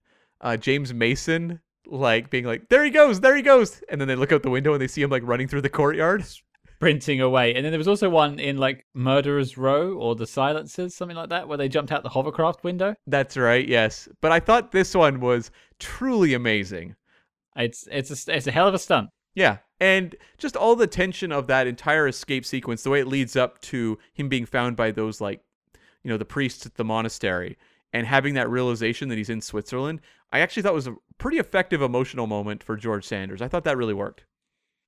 Uh, James Mason, like being like, there he goes, there he goes. And then they look out the window and they see him like running through the courtyard, sprinting away. And then there was also one in like Murderer's Row or The Silencers, something like that, where they jumped out the hovercraft window. That's right. Yes. But I thought this one was truly amazing. It's, it's a, it's a hell of a stunt. Yeah. And just all the tension of that entire escape sequence, the way it leads up to him being found by those, like, you know, the priests at the monastery. and having that realization that he's in Switzerland, I actually thought was a pretty effective emotional moment for George Sanders. I thought that really worked.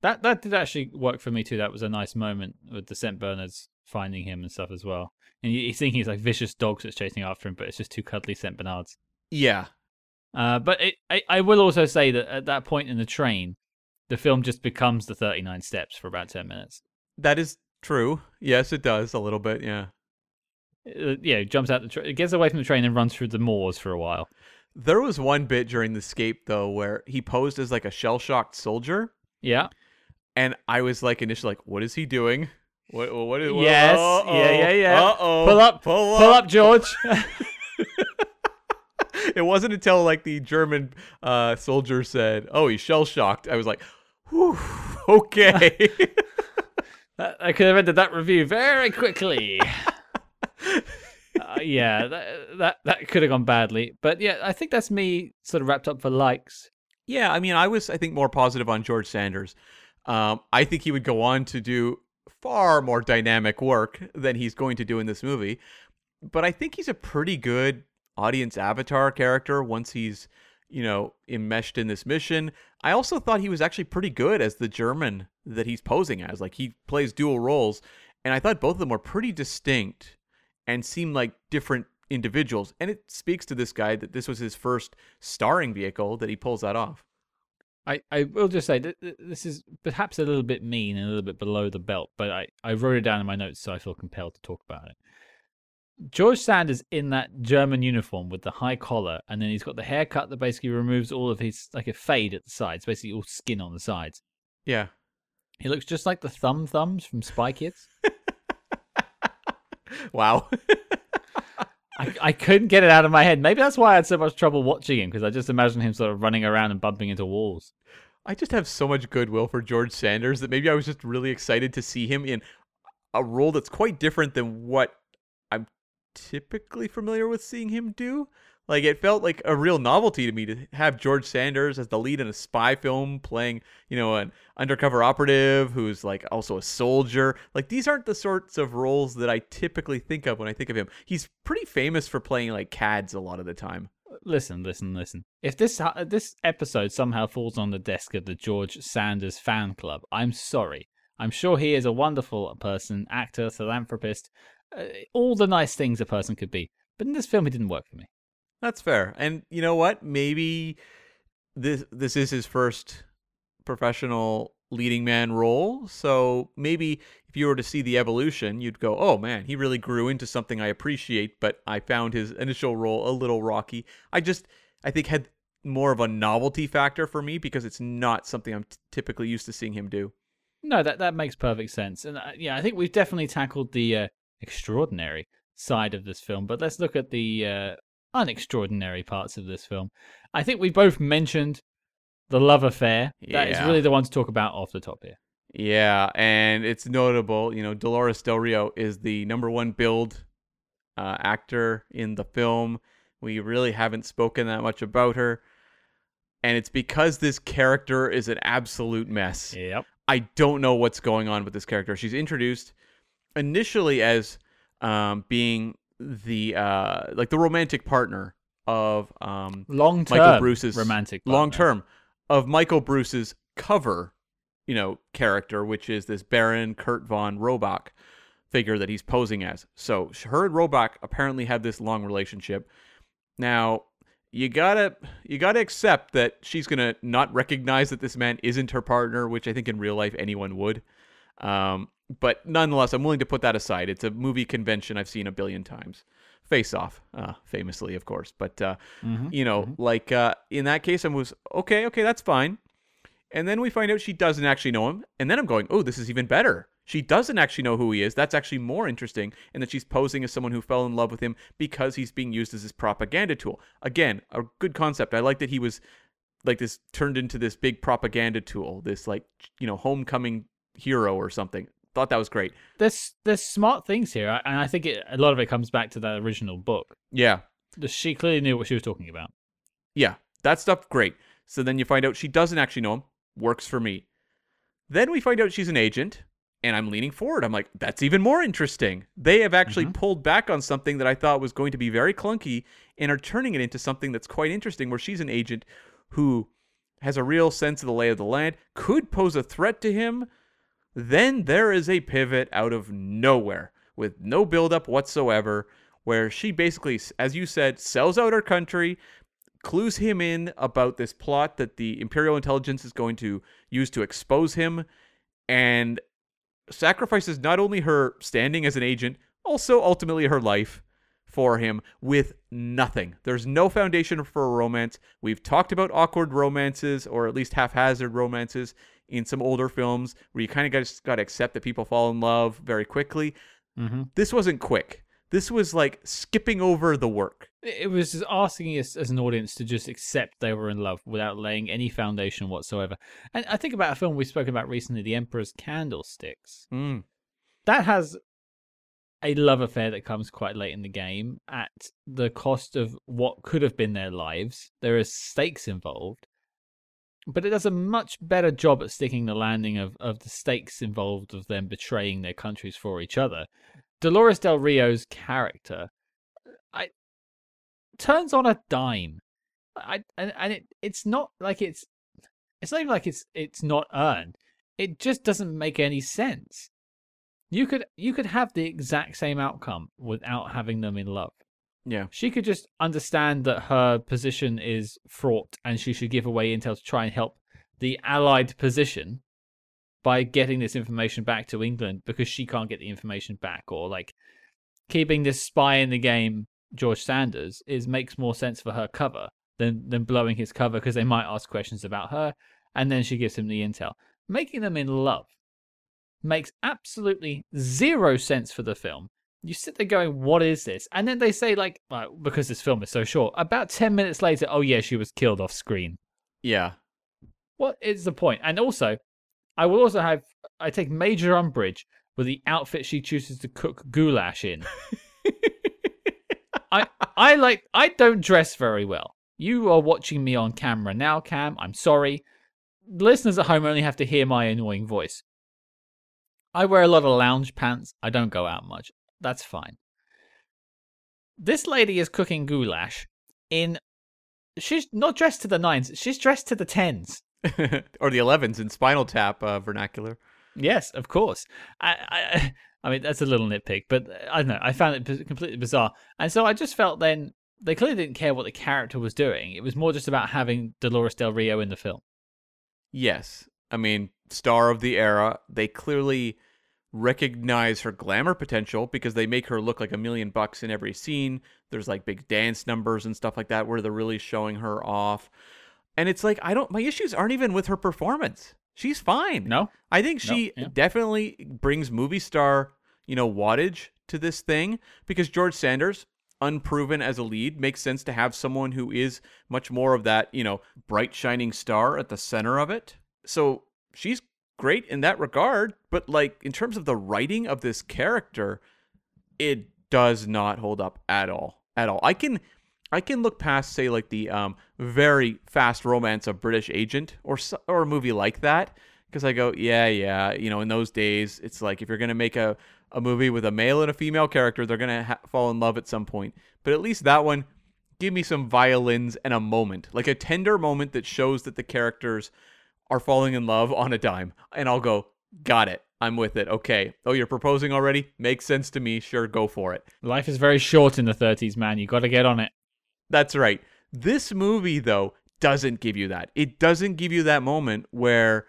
That that did actually work for me too. That was a nice moment with the Saint Bernards finding him and stuff as well. And he's thinking he's like vicious dogs that's chasing after him, but it's just two cuddly Saint Bernards. Yeah. Uh, but it, I, I will also say that at that point in the train, the film just becomes the thirty-nine Steps for about ten minutes. That is true. Yes, it does. A little bit, yeah. Uh, yeah, it jumps out the train. It gets away from the train and runs through the moors for a while. There was one bit during the escape, though, where he posed as like a shell-shocked soldier. Yeah. And I was like initially like, what is he doing? What? What is? What, yes. Uh -oh, yeah, yeah, yeah. Uh-oh. Pull up. Pull up. Pull up, George. It wasn't until like the German uh, soldier said, "Oh, he's shell shocked." I was like, "Whew, okay." I could have ended that review very quickly. uh, yeah, that, that that could have gone badly, but yeah, I think that's me sort of wrapped up for likes. Yeah, I mean, I was I think more positive on George Sanders. Um, I think he would go on to do far more dynamic work than he's going to do in this movie, but I think he's a pretty good audience avatar character once he's, you know, enmeshed in this mission. I also thought he was actually pretty good as the German that he's posing as. Like, he plays dual roles, and I thought both of them were pretty distinct and seemed like different individuals. And it speaks to this guy that this was his first starring vehicle that he pulls that off. I, I will just say that this is perhaps a little bit mean and a little bit below the belt, but I, I wrote it down in my notes, so I feel compelled to talk about it. George Sanders in that German uniform with the high collar, and then he's got the haircut that basically removes all of his, like a fade at the sides, basically all skin on the sides. Yeah. He looks just like the Thumb Thumbs from Spy Kids. Wow. I, I couldn't get it out of my head. Maybe that's why I had so much trouble watching him, because I just imagine him sort of running around and bumping into walls. I just have so much goodwill for George Sanders that maybe I was just really excited to see him in a role that's quite different than what I'm typically familiar with seeing him do. Like, it felt like a real novelty to me to have George Sanders as the lead in a spy film playing, you know, an undercover operative who's, like, also a soldier. Like, these aren't the sorts of roles that I typically think of when I think of him. He's pretty famous for playing, like, cads a lot of the time. Listen, listen, listen. If this uh, this episode somehow falls on the desk of the George Sanders fan club, I'm sorry. I'm sure he is a wonderful person, actor, philanthropist, uh, all the nice things a person could be. But in this film, he didn't work for me. That's fair. And you know what? Maybe this this is his first professional leading man role. So maybe if you were to see the evolution, you'd go, oh, man, he really grew into something I appreciate, but I found his initial role a little rocky. I just, I think, had more of a novelty factor for me because it's not something I'm typically used to seeing him do. No, that, that makes perfect sense. And, uh, yeah, I think we've definitely tackled the uh, extraordinary side of this film. But let's look at the... Uh... unextraordinary parts of this film. I think we both mentioned the love affair. Yeah. That is really the one to talk about off the top here. Yeah, and it's notable, you know, Dolores Del Rio is the number one billed uh, actor in the film. We really haven't spoken that much about her. And it's because this character is an absolute mess. Yep. I don't know what's going on with this character. She's introduced initially as um, being... the uh like the romantic partner of um long term Michael Bruce's romantic long term of Michael Bruce's cover, you know, character, which is this Baron Kurt von Rohrbach figure that he's posing as. So her and Rohrbach apparently have this long relationship. Now you gotta you gotta accept that she's gonna not recognize that this man isn't her partner, which I think in real life anyone would. Um But nonetheless, I'm willing to put that aside. It's a movie convention I've seen a billion times. Face Off, uh, famously, of course. But, uh, mm-hmm, you know, mm-hmm. like uh, in that case, I was, okay, okay, that's fine. And then we find out she doesn't actually know him. And then I'm going, oh, this is even better. She doesn't actually know who he is. That's actually more interesting. And that she's posing as someone who fell in love with him because he's being used as his propaganda tool. Again, a good concept. I like that he was like this turned into this big propaganda tool, this like, you know, homecoming hero or something. Thought that was great. There's there's smart things here, and I think it, a lot of it comes back to that original book. Yeah, she clearly knew what she was talking about. Yeah, that stuff great. So then you find out she doesn't actually know him. Works for me. Then we find out she's an agent, and I'm leaning forward. I'm like, that's even more interesting. They have actually mm-hmm. pulled back on something that I thought was going to be very clunky and are turning it into something that's quite interesting, where she's an agent who has a real sense of the lay of the land, could pose a threat to him. Then there is a pivot out of nowhere with no buildup whatsoever, where she basically, as you said, sells out her country, clues him in about this plot that the Imperial intelligence is going to use to expose him, and sacrifices not only her standing as an agent, also ultimately her life for him with nothing. There's no foundation for a romance. We've talked about awkward romances, or at least haphazard romances, in some older films where you kind of got got to accept that people fall in love very quickly. Mm-hmm. This wasn't quick. This was like skipping over the work. It was just asking us as an audience to just accept they were in love without laying any foundation whatsoever. And I think about a film we've spoken about recently, The Emperor's Candlesticks. Mm. That has a love affair that comes quite late in the game at the cost of what could have been their lives. There are stakes involved. But it does a much better job at sticking the landing of, of the stakes involved of them betraying their countries for each other. Dolores Del Rio's character I, turns on a dime. I and, and it it's not like it's it's not even like it's it's not earned. It just doesn't make any sense. You could you could have the exact same outcome without having them in love. Yeah. She could just understand that her position is fraught and she should give away intel to try and help the Allied position by getting this information back to England because she can't get the information back, or like keeping this spy in the game, George Sanders, is makes more sense for her cover than, than blowing his cover because they might ask questions about her, and then she gives him the intel. Making them in love makes absolutely zero sense for the film. You sit there going, what is this? And then they say, like, well, because this film is so short, about ten minutes later, oh yeah, she was killed off screen. Yeah. What is the point? And also, I will also have, I take major umbrage with the outfit she chooses to cook goulash in. I I like, I don't dress very well. You are watching me on camera now, Cam. I'm sorry. Listeners at home only have to hear my annoying voice. I wear a lot of lounge pants. I don't go out much. That's fine. This lady is cooking goulash in... She's not dressed to the nines. She's dressed to the tens. Or the elevens in Spinal Tap uh, vernacular. Yes, of course. I, I I mean, that's a little nitpick, but I don't know. I found it completely bizarre. And so I just felt then they clearly didn't care what the character was doing. It was more just about having Dolores Del Rio in the film. Yes. I mean, star of the era. They clearly... recognize her glamour potential because they make her look like a million bucks in every scene. There's like big dance numbers and stuff like that where they're really showing her off. And it's like, I don't, my issues aren't even with her performance. She's fine. No, I think she no, yeah. definitely brings movie star, you know, wattage to this thing, because George Sanders, unproven as a lead, makes sense to have someone who is much more of that, you know, bright shining star at the center of it. So she's great in that regard, but like in terms of the writing of this character, it does not hold up at all. At all. I can I can look past, say, like the um very fast romance of British Agent or or a movie like that, because I go, yeah, yeah, you know, in those days, it's like if you're going to make a, a movie with a male and a female character, they're going to ha- fall in love at some point. But at least that one, give me some violins and a moment, like a tender moment that shows that the characters are falling in love on a dime. And I'll go, got it. I'm with it. Okay. Oh, you're proposing already? Makes sense to me. Sure, go for it. Life is very short in the thirties, man. You got to get on it. That's right. This movie, though, doesn't give you that. It doesn't give you that moment where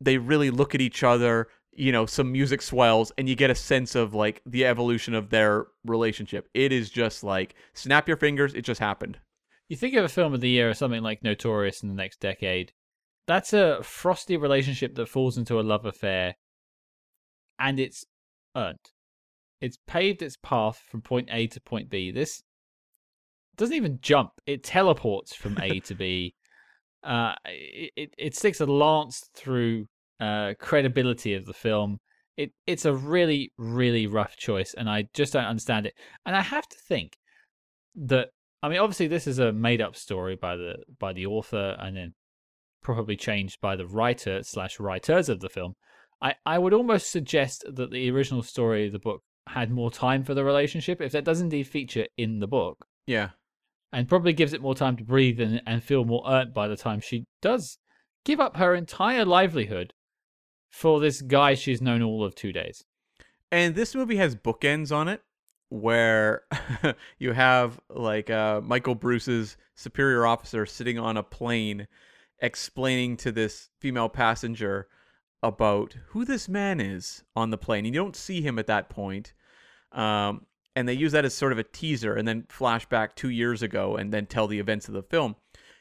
they really look at each other, you know, some music swells, and you get a sense of, like, the evolution of their relationship. It is just like, snap your fingers, it just happened. You think of a film of the year or something like Notorious in the next decade, that's a frosty relationship that falls into a love affair, and it's earned. It's paved its path from point A to point B. This doesn't even jump. It teleports from A to B. Uh, it, it sticks a lance through uh, credibility of the film. It It's a really, really rough choice, and I just don't understand it. And I have to think that, I mean, obviously this is a made-up story by the by the author, and then probably changed by the writer slash writers of the film. I, I would almost suggest that the original story of the book had more time for the relationship, if that does indeed feature in the book. Yeah. And probably gives it more time to breathe and, and feel more earned by the time she does give up her entire livelihood for this guy she's known all of two days. And this movie has bookends on it, where you have like uh, Michael Bruce's superior officer sitting on a plane explaining to this female passenger about who this man is on the plane. You don't see him at that point. Um, and they use that as sort of a teaser and then flash back two years ago and then tell the events of the film.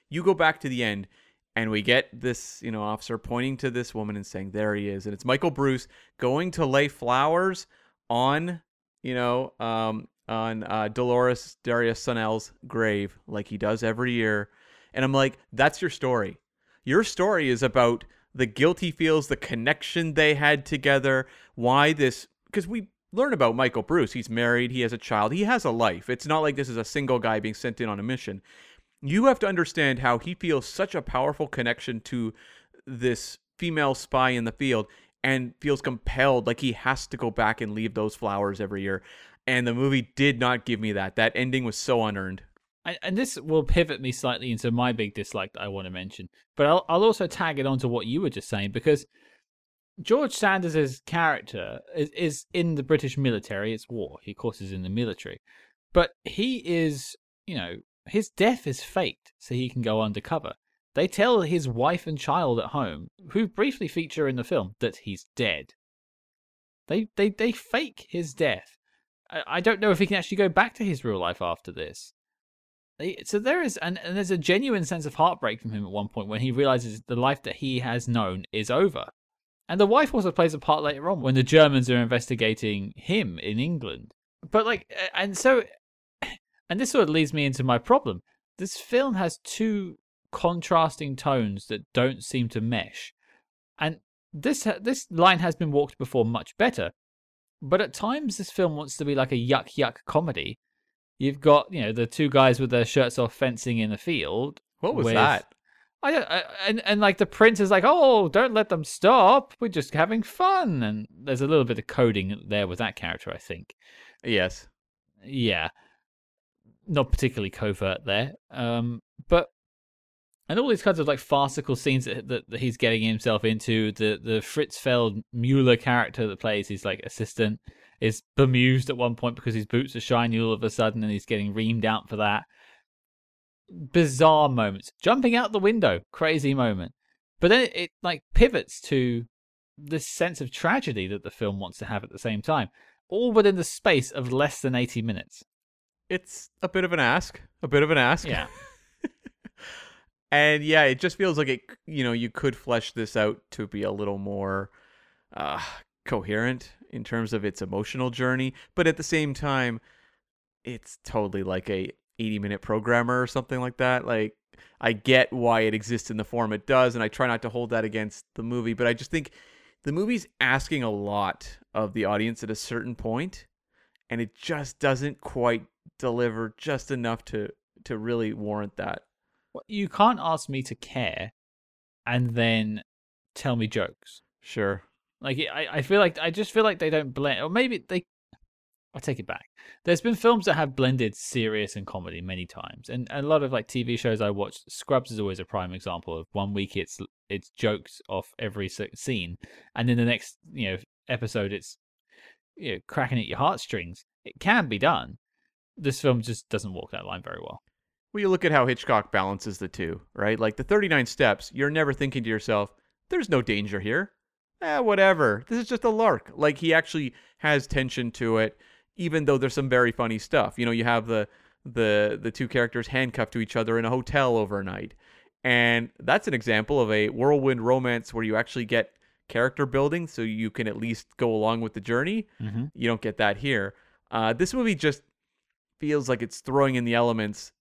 You go back to the end and we get this, you know, officer pointing to this woman and saying, there he is. And it's Michael Bruce going to lay flowers on, you know, um, on uh, Dolores Darius Sonnell's grave, like he does every year. And I'm like, that's your story. Your story is about the guilt he feels, the connection they had together, why this... Because we learn about Michael Bruce. He's married. He has a child. He has a life. It's not like this is a single guy being sent in on a mission. You have to understand how he feels such a powerful connection to this female spy in the field and feels compelled, like he has to go back and leave those flowers every year. And the movie did not give me that. That ending was so unearned. And this will pivot me slightly into my big dislike that I want to mention. But I'll, I'll also tag it onto what you were just saying, because George Sanders' character is, is in the British military. It's war. He, of course, is in the military. But he is, you know, his death is faked so he can go undercover. They tell his wife and child at home, who briefly feature in the film, that he's dead. They, they, they fake his death. I, I don't know if he can actually go back to his real life after this. So there is, and, and there's a genuine sense of heartbreak from him at one point when he realizes the life that he has known is over. And the wife also plays a part later on when the Germans are investigating him in England. But like, and so, and this sort of leads me into my problem. This film has two contrasting tones that don't seem to mesh. And this, this line has been walked before much better. But at times this film wants to be like a yuck yuck comedy. You've got, you know, the two guys with their shirts off fencing in a field. What was with, that? I don't. I, and and like the prince is like, oh, don't let them stop. We're just having fun. And there's a little bit of coding there with that character, I think. Yes. Yeah. Not particularly covert there. Um, but and all these kinds of like farcical scenes that, that, that he's getting himself into. The the Fritz Feld Mueller character that plays his like assistant is bemused at one point because his boots are shiny all of a sudden and he's getting reamed out for that. Bizarre moments. Jumping out the window. Crazy moment. But then it, it like pivots to this sense of tragedy that the film wants to have at the same time. All within the space of less than eighty minutes. It's a bit of an ask. A bit of an ask. Yeah. And yeah, it just feels like it, you know, you could flesh this out to be a little more uh, coherent in terms of its emotional journey, but at the same time, it's totally like a eighty minute programmer or something like that. Like, I get why it exists in the form it does, and I try not to hold that against the movie, but I just think the movie's asking a lot of the audience at a certain point, and it just doesn't quite deliver just enough to, to really warrant that. You can't ask me to care and then tell me jokes. Sure. Like, I, I feel like, I just feel like they don't blend, or maybe they, I take it back. There's been films that have blended serious and comedy many times. And, and a lot of like T V shows I watched, Scrubs is always a prime example of one week it's, it's jokes off every scene. And then the next, you know, episode, it's, you know, cracking at your heartstrings. It can be done. This film just doesn't walk that line very well. Well, you look at how Hitchcock balances the two, right? Like the thirty-nine steps, you're never thinking to yourself, there's no danger here. Eh, whatever. This is just a lark. Like, he actually has tension to it, even though there's some very funny stuff. You know, you have the the the two characters handcuffed to each other in a hotel overnight. And that's an example of a whirlwind romance where you actually get character building, so you can at least go along with the journey. Mm-hmm. You don't get that here. Uh, this movie just feels like it's throwing in the elements.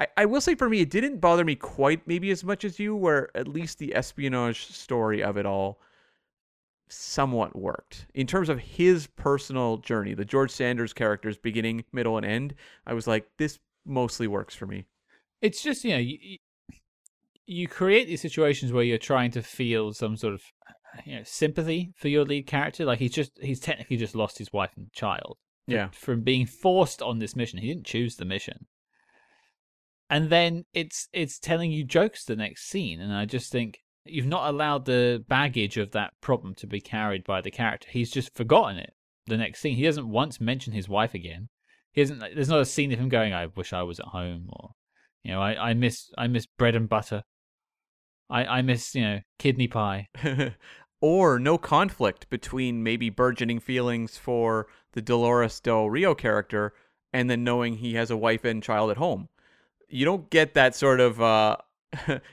I, I will say, for me, it didn't bother me quite maybe as much as you, where at least the espionage story of it all somewhat worked in terms of his personal journey. The George Sanders character's beginning, middle, and end, I was like, this mostly works for me. It's just, you know, you, you create these situations where you're trying to feel some sort of you know, sympathy for your lead character. Like, he's just he's technically just lost his wife and child. Yeah. From being forced on this mission. He didn't choose the mission. And then it's it's telling you jokes the next scene, and I just think you've not allowed the baggage of that problem to be carried by the character. He's just forgotten it the next scene. He doesn't once mention his wife again. He isn't. There's not a scene of him going, "I wish I was at home," or, you know, I, I miss I miss bread and butter. I, I miss, you know, kidney pie. Or no conflict between maybe burgeoning feelings for the Dolores Del Rio character and then knowing he has a wife and child at home. You don't get that sort of uh,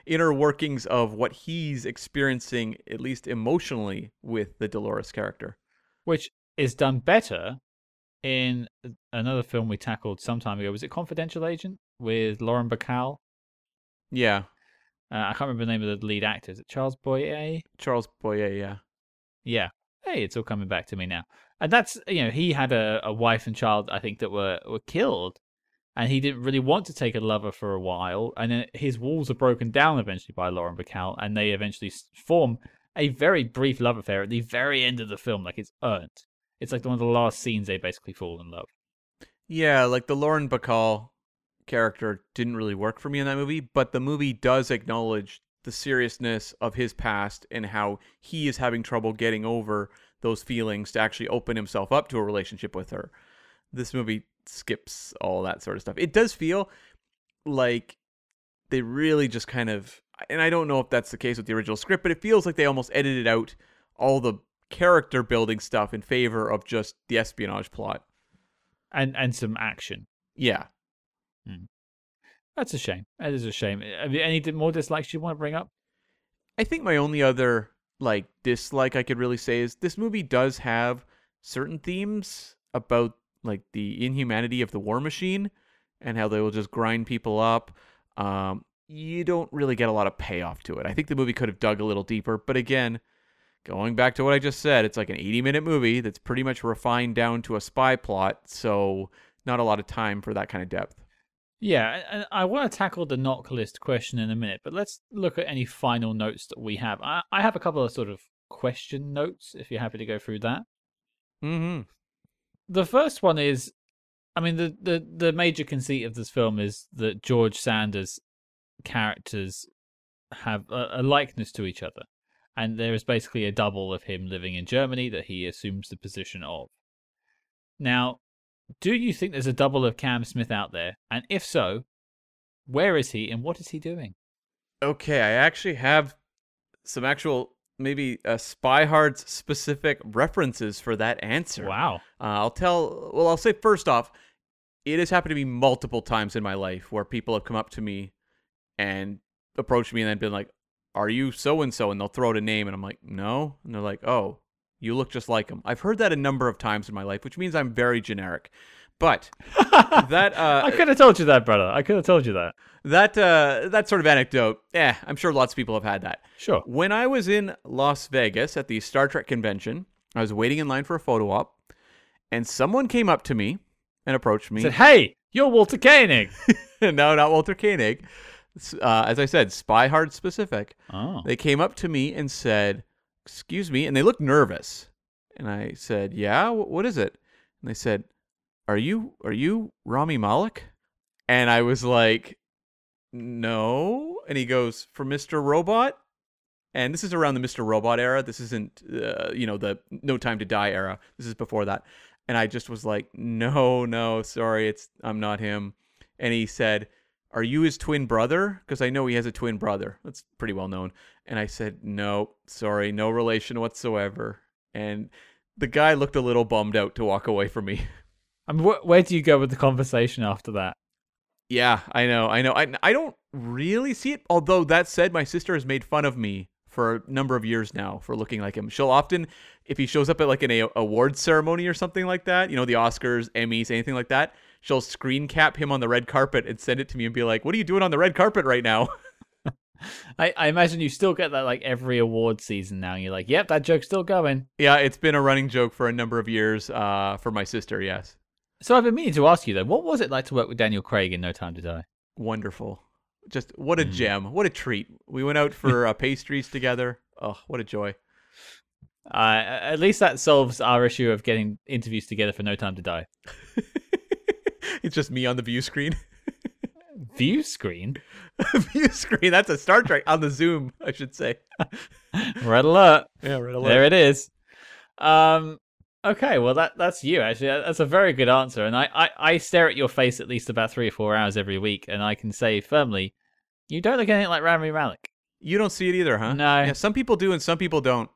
inner workings of what he's experiencing, at least emotionally, with the Dolores character. Which is done better in another film we tackled some time ago. Was it Confidential Agent with Lauren Bacall? Yeah. Uh, I can't remember the name of the lead actor. Is it Charles Boyer? Charles Boyer, yeah. Yeah. Hey, it's all coming back to me now. And that's, you know, he had a, a wife and child, I think, that were, were killed. And he didn't really want to take a lover for a while. And then his walls are broken down eventually by Lauren Bacall. And they eventually form a very brief love affair at the very end of the film. Like, it's earned. It's like one of the last scenes they basically fall in love. Yeah, like the Lauren Bacall character didn't really work for me in that movie. But the movie does acknowledge the seriousness of his past and how he is having trouble getting over those feelings to actually open himself up to a relationship with her. This movie skips all that sort of stuff. It does feel like they really just kind of, and I don't know if that's the case with the original script, but it feels like they almost edited out all the character building stuff in favor of just the espionage plot. And and some action. Yeah. Hmm. That's a shame. That is a shame. Have you any more dislikes you want to bring up? I think my only other like dislike I could really say is this movie does have certain themes about like the inhumanity of the war machine and how they will just grind people up. Um, you don't really get a lot of payoff to it. I think the movie could have dug a little deeper, but again, going back to what I just said, it's like an eighty minute movie that's pretty much refined down to a spy plot. So not a lot of time for that kind of depth. Yeah. And I want to tackle the knock list question in a minute, but let's look at any final notes that we have. I, I have a couple of sort of question notes if you're happy to go through that. Mm-hmm. The first one is, I mean, the, the, the major conceit of this film is that George Sanders' characters have a, a likeness to each other. And there is basically a double of him living in Germany that he assumes the position of. Now, do you think there's a double of Cam Smith out there? And if so, where is he and what is he doing? Okay, I actually have some actual... maybe a Spy Hards specific references for that answer. Wow. Uh, I'll tell, well, I'll say first off, it has happened to me multiple times in my life where people have come up to me and approached me and then been like, "Are you so-and-so?" And they'll throw out a name and I'm like, "No." And they're like, "Oh, you look just like him." I've heard that a number of times in my life, which means I'm very generic. But that... Uh, I could have told you that, brother. I could have told you that. That uh, that sort of anecdote, eh, I'm sure lots of people have had that. Sure. When I was in Las Vegas at the Star Trek convention, I was waiting in line for a photo op, and someone came up to me and approached me. Said, "Hey, you're Walter Koenig." No, not Walter Koenig. Uh, as I said, Spy Hard specific. Oh. They came up to me and said, "Excuse me," and they looked nervous. And I said, "Yeah, what is it?" And they said, Are you are you Rami Malek?" And I was like, "No." And he goes, "For Mister Robot?" And this is around the Mister Robot era. This isn't, uh, you know, the No Time to Die era. This is before that. And I just was like, no, no, sorry, it's I'm not him. And he said, "Are you his twin brother? Because I know he has a twin brother. That's pretty well known." And I said, "No, sorry, no relation whatsoever." And the guy looked a little bummed out to walk away from me. I mean, wh- where do you go with the conversation after that? Yeah, I know, I know. I, I don't really see it, although that said, my sister has made fun of me for a number of years now for looking like him. She'll often, if he shows up at like an a- awards ceremony or something like that, you know, the Oscars, Emmys, anything like that, she'll screen cap him on the red carpet and send it to me and be like, "What are you doing on the red carpet right now?" I, I imagine you still get that like every award season now, and you're like, "Yep, that joke's still going." Yeah, it's been a running joke for a number of years uh, for my sister, yes. So I've been meaning to ask you, though, what was it like to work with Daniel Craig in No Time to Die? Wonderful. Just what a mm. gem. What a treat. We went out for uh, pastries together. Oh, what a joy. Uh, at least that solves our issue of getting interviews together for No Time to Die. It's just me on the view screen. View screen? View screen. That's a Star Trek on the Zoom, I should say. Red alert. Yeah, red alert. There it is. Um, okay, well, that that's you, actually. That's a very good answer. And I, I, I stare at your face at least about three or four hours every week, and I can say firmly, you don't look anything like Rami Malek. You don't see it either, huh? No. Yeah, some people do and some people don't.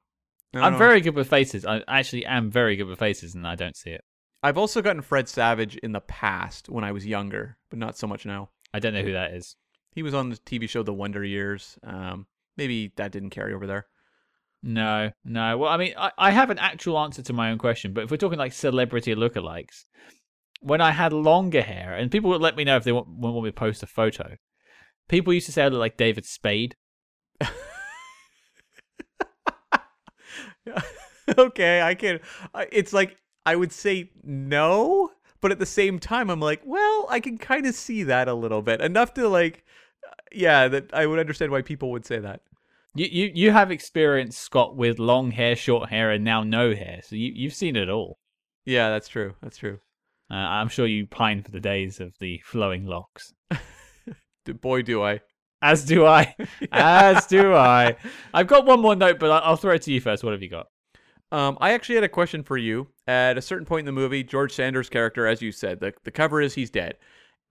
don't I'm know. very good with faces. I actually am very good with faces, and I don't see it. I've also gotten Fred Savage in the past when I was younger, but not so much now. I don't know who that is. He was on the T V show The Wonder Years. Um, maybe that didn't carry over there. No, no. Well, I mean, I, I have an actual answer to my own question, but if we're talking like celebrity lookalikes, when I had longer hair, and people would let me know if they want, want me to post a photo, people used to say I look like David Spade. Okay, I can. It's like, I would say no, but at the same time, I'm like, well, I can kind of see that a little bit. Enough to like, yeah, that I would understand why people would say that. You you, you have experience, Scott, with long hair, short hair, and now no hair. So you, you've seen it all. Yeah, that's true. That's true. Uh, I'm sure you pine for the days of the flowing locks. Boy, do I. As do I. As do I. I've got one more note, but I'll throw it to you first. What have you got? Um, I actually had a question for you. At a certain point in the movie, George Sanders' character, as you said, the, the cover is he's dead.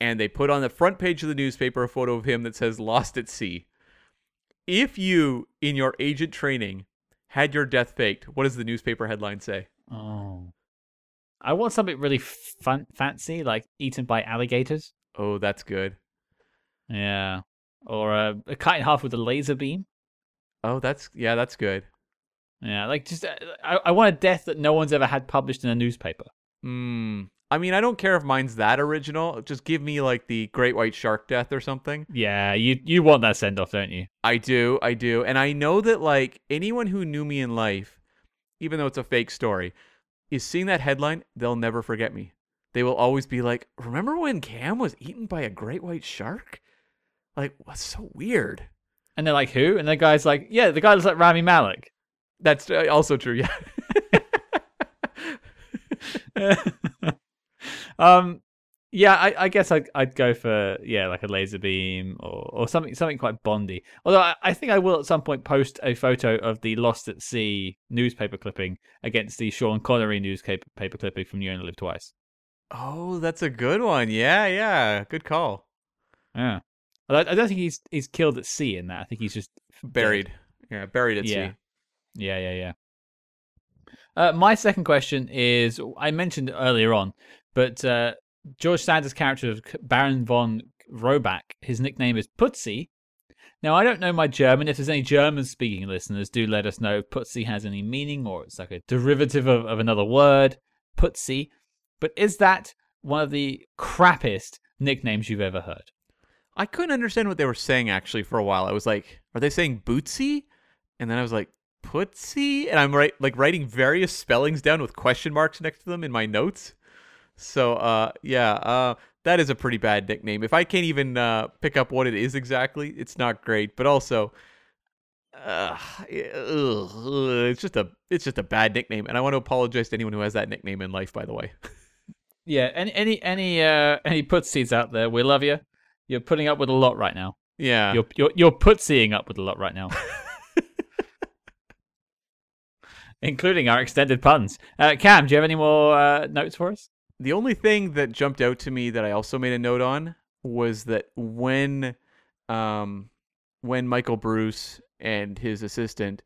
And they put on the front page of the newspaper a photo of him that says, lost at sea. If you, in your agent training, had your death faked, what does the newspaper headline say? Oh. I want something really fun, fancy, like eaten by alligators. Oh, that's good. Yeah. Or uh, a cut in half with a laser beam. Oh, that's, yeah, that's good. Yeah, like just uh, I, I want a death that no one's ever had published in a newspaper. Hmm. I mean, I don't care if mine's that original. Just give me like the great white shark death or something. Yeah, you you want that send off, don't you? I do, I do, and I know that like anyone who knew me in life, even though it's a fake story, is seeing that headline, they'll never forget me. They will always be like, "Remember when Cam was eaten by a great white shark?" Like, what's so weird? And they're like, "Who?" And the guy's like, "Yeah, the guy looks like Rami Malek." That's also true, yeah. um, yeah, I, I guess I'd, I'd go for, yeah, like a laser beam or, or something something quite Bondy. Although I, I think I will at some point post a photo of the Lost at Sea newspaper clipping against the Sean Connery newspaper clipping from You Only Live Twice. Oh, that's a good one. Yeah, yeah. Good call. Yeah. I don't think he's he's killed at sea in that. I think he's just buried. Dead. Yeah, buried at yeah. sea. Yeah, yeah, yeah. Uh, my second question is, I mentioned it earlier on, but uh, George Sanders' character of Baron von Roback, his nickname is Putzi. Now, I don't know my German. If there's any German-speaking listeners, do let us know if Putzi has any meaning or it's like a derivative of, of another word, Putzi. But is that one of the crappiest nicknames you've ever heard? I couldn't understand what they were saying, actually, for a while. I was like, are they saying Bootsy? And then I was like, Putzi, and I'm right like writing various spellings down with question marks next to them in my notes. So uh yeah, uh that is a pretty bad nickname. If I can't even uh pick up what it is exactly, it's not great. But also uh, it's just a it's just a bad nickname, and I want to apologize to anyone who has that nickname in life, by the way. Yeah, and any any uh any Putsies out there, we love you. You're putting up with a lot right now. Yeah. You're you're you're Putsying up with a lot right now. Including our extended puns. Uh, Cam, do you have any more uh, notes for us? The only thing that jumped out to me that I also made a note on was that when um, when Michael Bruce and his assistant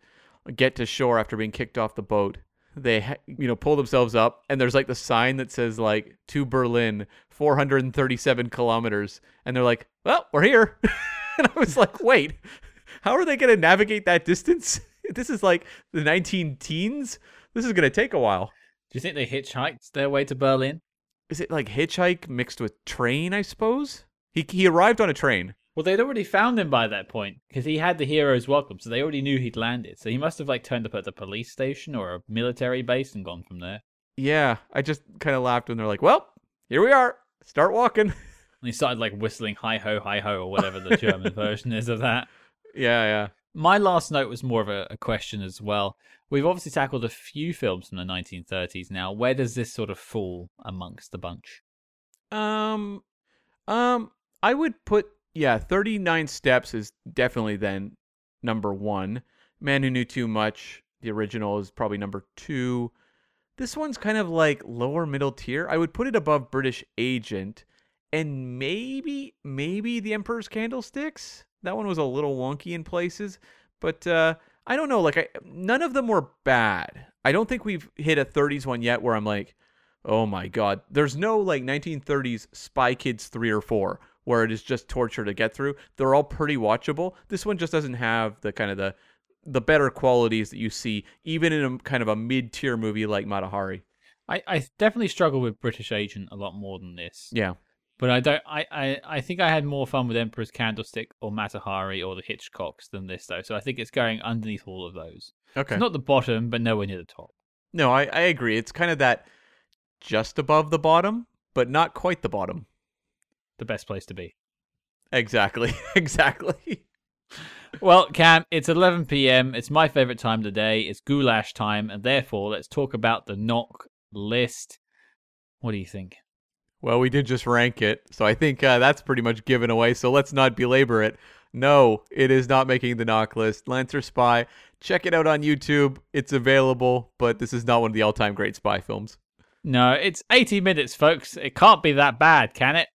get to shore after being kicked off the boat, they ha- you know pull themselves up, and there's like the sign that says like to Berlin, four hundred thirty-seven kilometers, and they're like, well, we're here. And I was like, wait, how are they going to navigate that distance? This is like the nineteen teens. This is going to take a while. Do you think they hitchhiked their way to Berlin? Is it like hitchhike mixed with train, I suppose? He he arrived on a train. Well, they'd already found him by that point because he had the hero's welcome, so they already knew he'd landed. So he must have like turned up at the police station or a military base and gone from there. Yeah, I just kind of laughed when they're like, well, here we are. Start walking. And he started like whistling hi-ho, hi-ho, or whatever the German version is of that. Yeah, yeah. My last note was more of a, a question as well, We've obviously tackled a few films from the nineteen thirties now. Where does this sort of fall amongst the bunch? Um, um, I would put, yeah, thirty-nine Steps is definitely then number one. Man Who Knew Too Much, the original, is probably number two. This one's kind of like lower middle tier. I would put it above British Agent and maybe, maybe The Emperor's Candlesticks. That one was a little wonky in places, but uh, I don't know. Like, I, none of them were bad. I don't think we've hit a thirties one yet where I'm like, oh my God. There's no like nineteen thirties Spy Kids three or four where it is just torture to get through. They're all pretty watchable. This one just doesn't have the kind of the, the better qualities that you see even in a kind of a mid-tier movie like Mata Hari. I, I definitely struggle with British Agent a lot more than this. Yeah. But I don't. I, I, I think I had more fun with Emperor's Candlestick or Mata Hari or the Hitchcocks than this, though. So I think it's going underneath all of those. Okay. It's not the bottom, but nowhere near the top. No, I, I agree. It's kind of that just above the bottom, but not quite the bottom. The best place to be. Exactly. Exactly. Well, Cam, it's eleven p m It's my favorite time of the day. It's goulash time. And therefore, let's talk about the knock list. What do you think? Well, we did just rank it, so I think uh, that's pretty much given away, so let's not belabor it. No, it is not making the knock list. Lancer Spy, check it out on YouTube. It's available, but this is not one of the all-time great spy films. No, it's eighty minutes, folks. It can't be that bad, can it?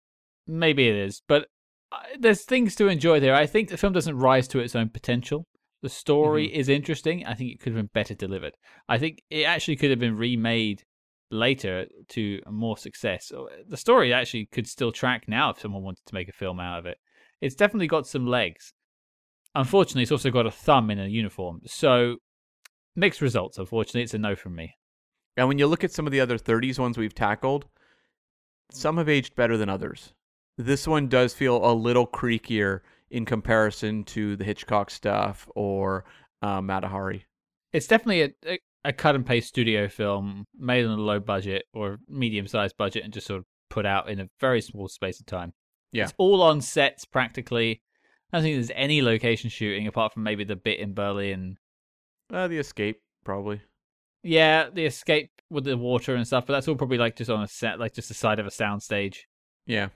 Maybe it is, but uh, there's things to enjoy there. I think the film doesn't rise to its own potential. The story mm-hmm. is interesting. I think it could have been better delivered. I think it actually could have been remade later to more success. The story actually could still track now if someone wanted to make a film out of it. It's definitely got some legs. Unfortunately, it's also got a thumb in a uniform. So mixed results, unfortunately. It's a no from me. And when you look at some of the other thirties ones we've tackled, some have aged better than others. This one does feel a little creakier in comparison to the Hitchcock stuff or uh, Mata Hari. It's definitely a... a a cut-and-paste studio film made on a low budget or medium-sized budget and just sort of put out in a very small space of time. Yeah. It's all on sets, practically. I don't think there's any location shooting apart from maybe the bit in Berlin. Uh, the escape, probably. Yeah, the escape with the water and stuff, but that's all probably like just on a set, like just the side of a soundstage. Yeah.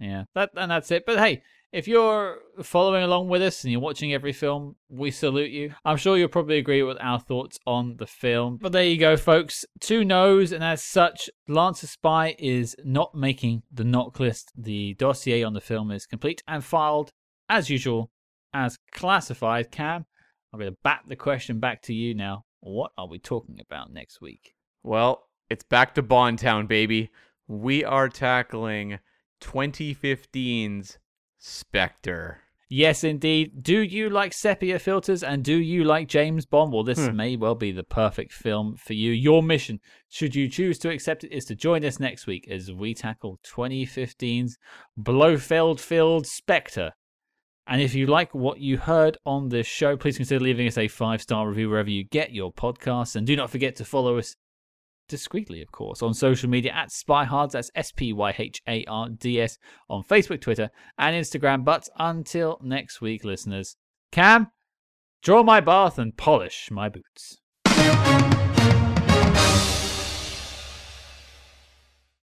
Yeah, that and that's it. But hey, if you're following along with us and you're watching every film, we salute you. I'm sure you'll probably agree with our thoughts on the film. But there you go, folks. Two no's, and as such, Lancer Spy is not making the knock list. The dossier on the film is complete and filed, as usual, as classified. Cam, I'm going to bat the question back to you now. What are we talking about next week? Well, it's back to Bond Town, baby. We are tackling twenty fifteen's Spectre. Yes, indeed. Do you like sepia filters and do you like James Bond? Well, this hmm. may well be the perfect film for you. Your mission, should you choose to accept it, is to join us next week as we tackle twenty fifteen's Blofeld-filled Spectre. And if you like what you heard on this show, please consider leaving us a five-star review wherever you get your podcasts. And do not forget to follow us discreetly, of course, on social media at Spyhards, that's S P Y H A R D S, on Facebook, Twitter, and Instagram. But until next week, listeners, Cam, draw my bath and polish my boots.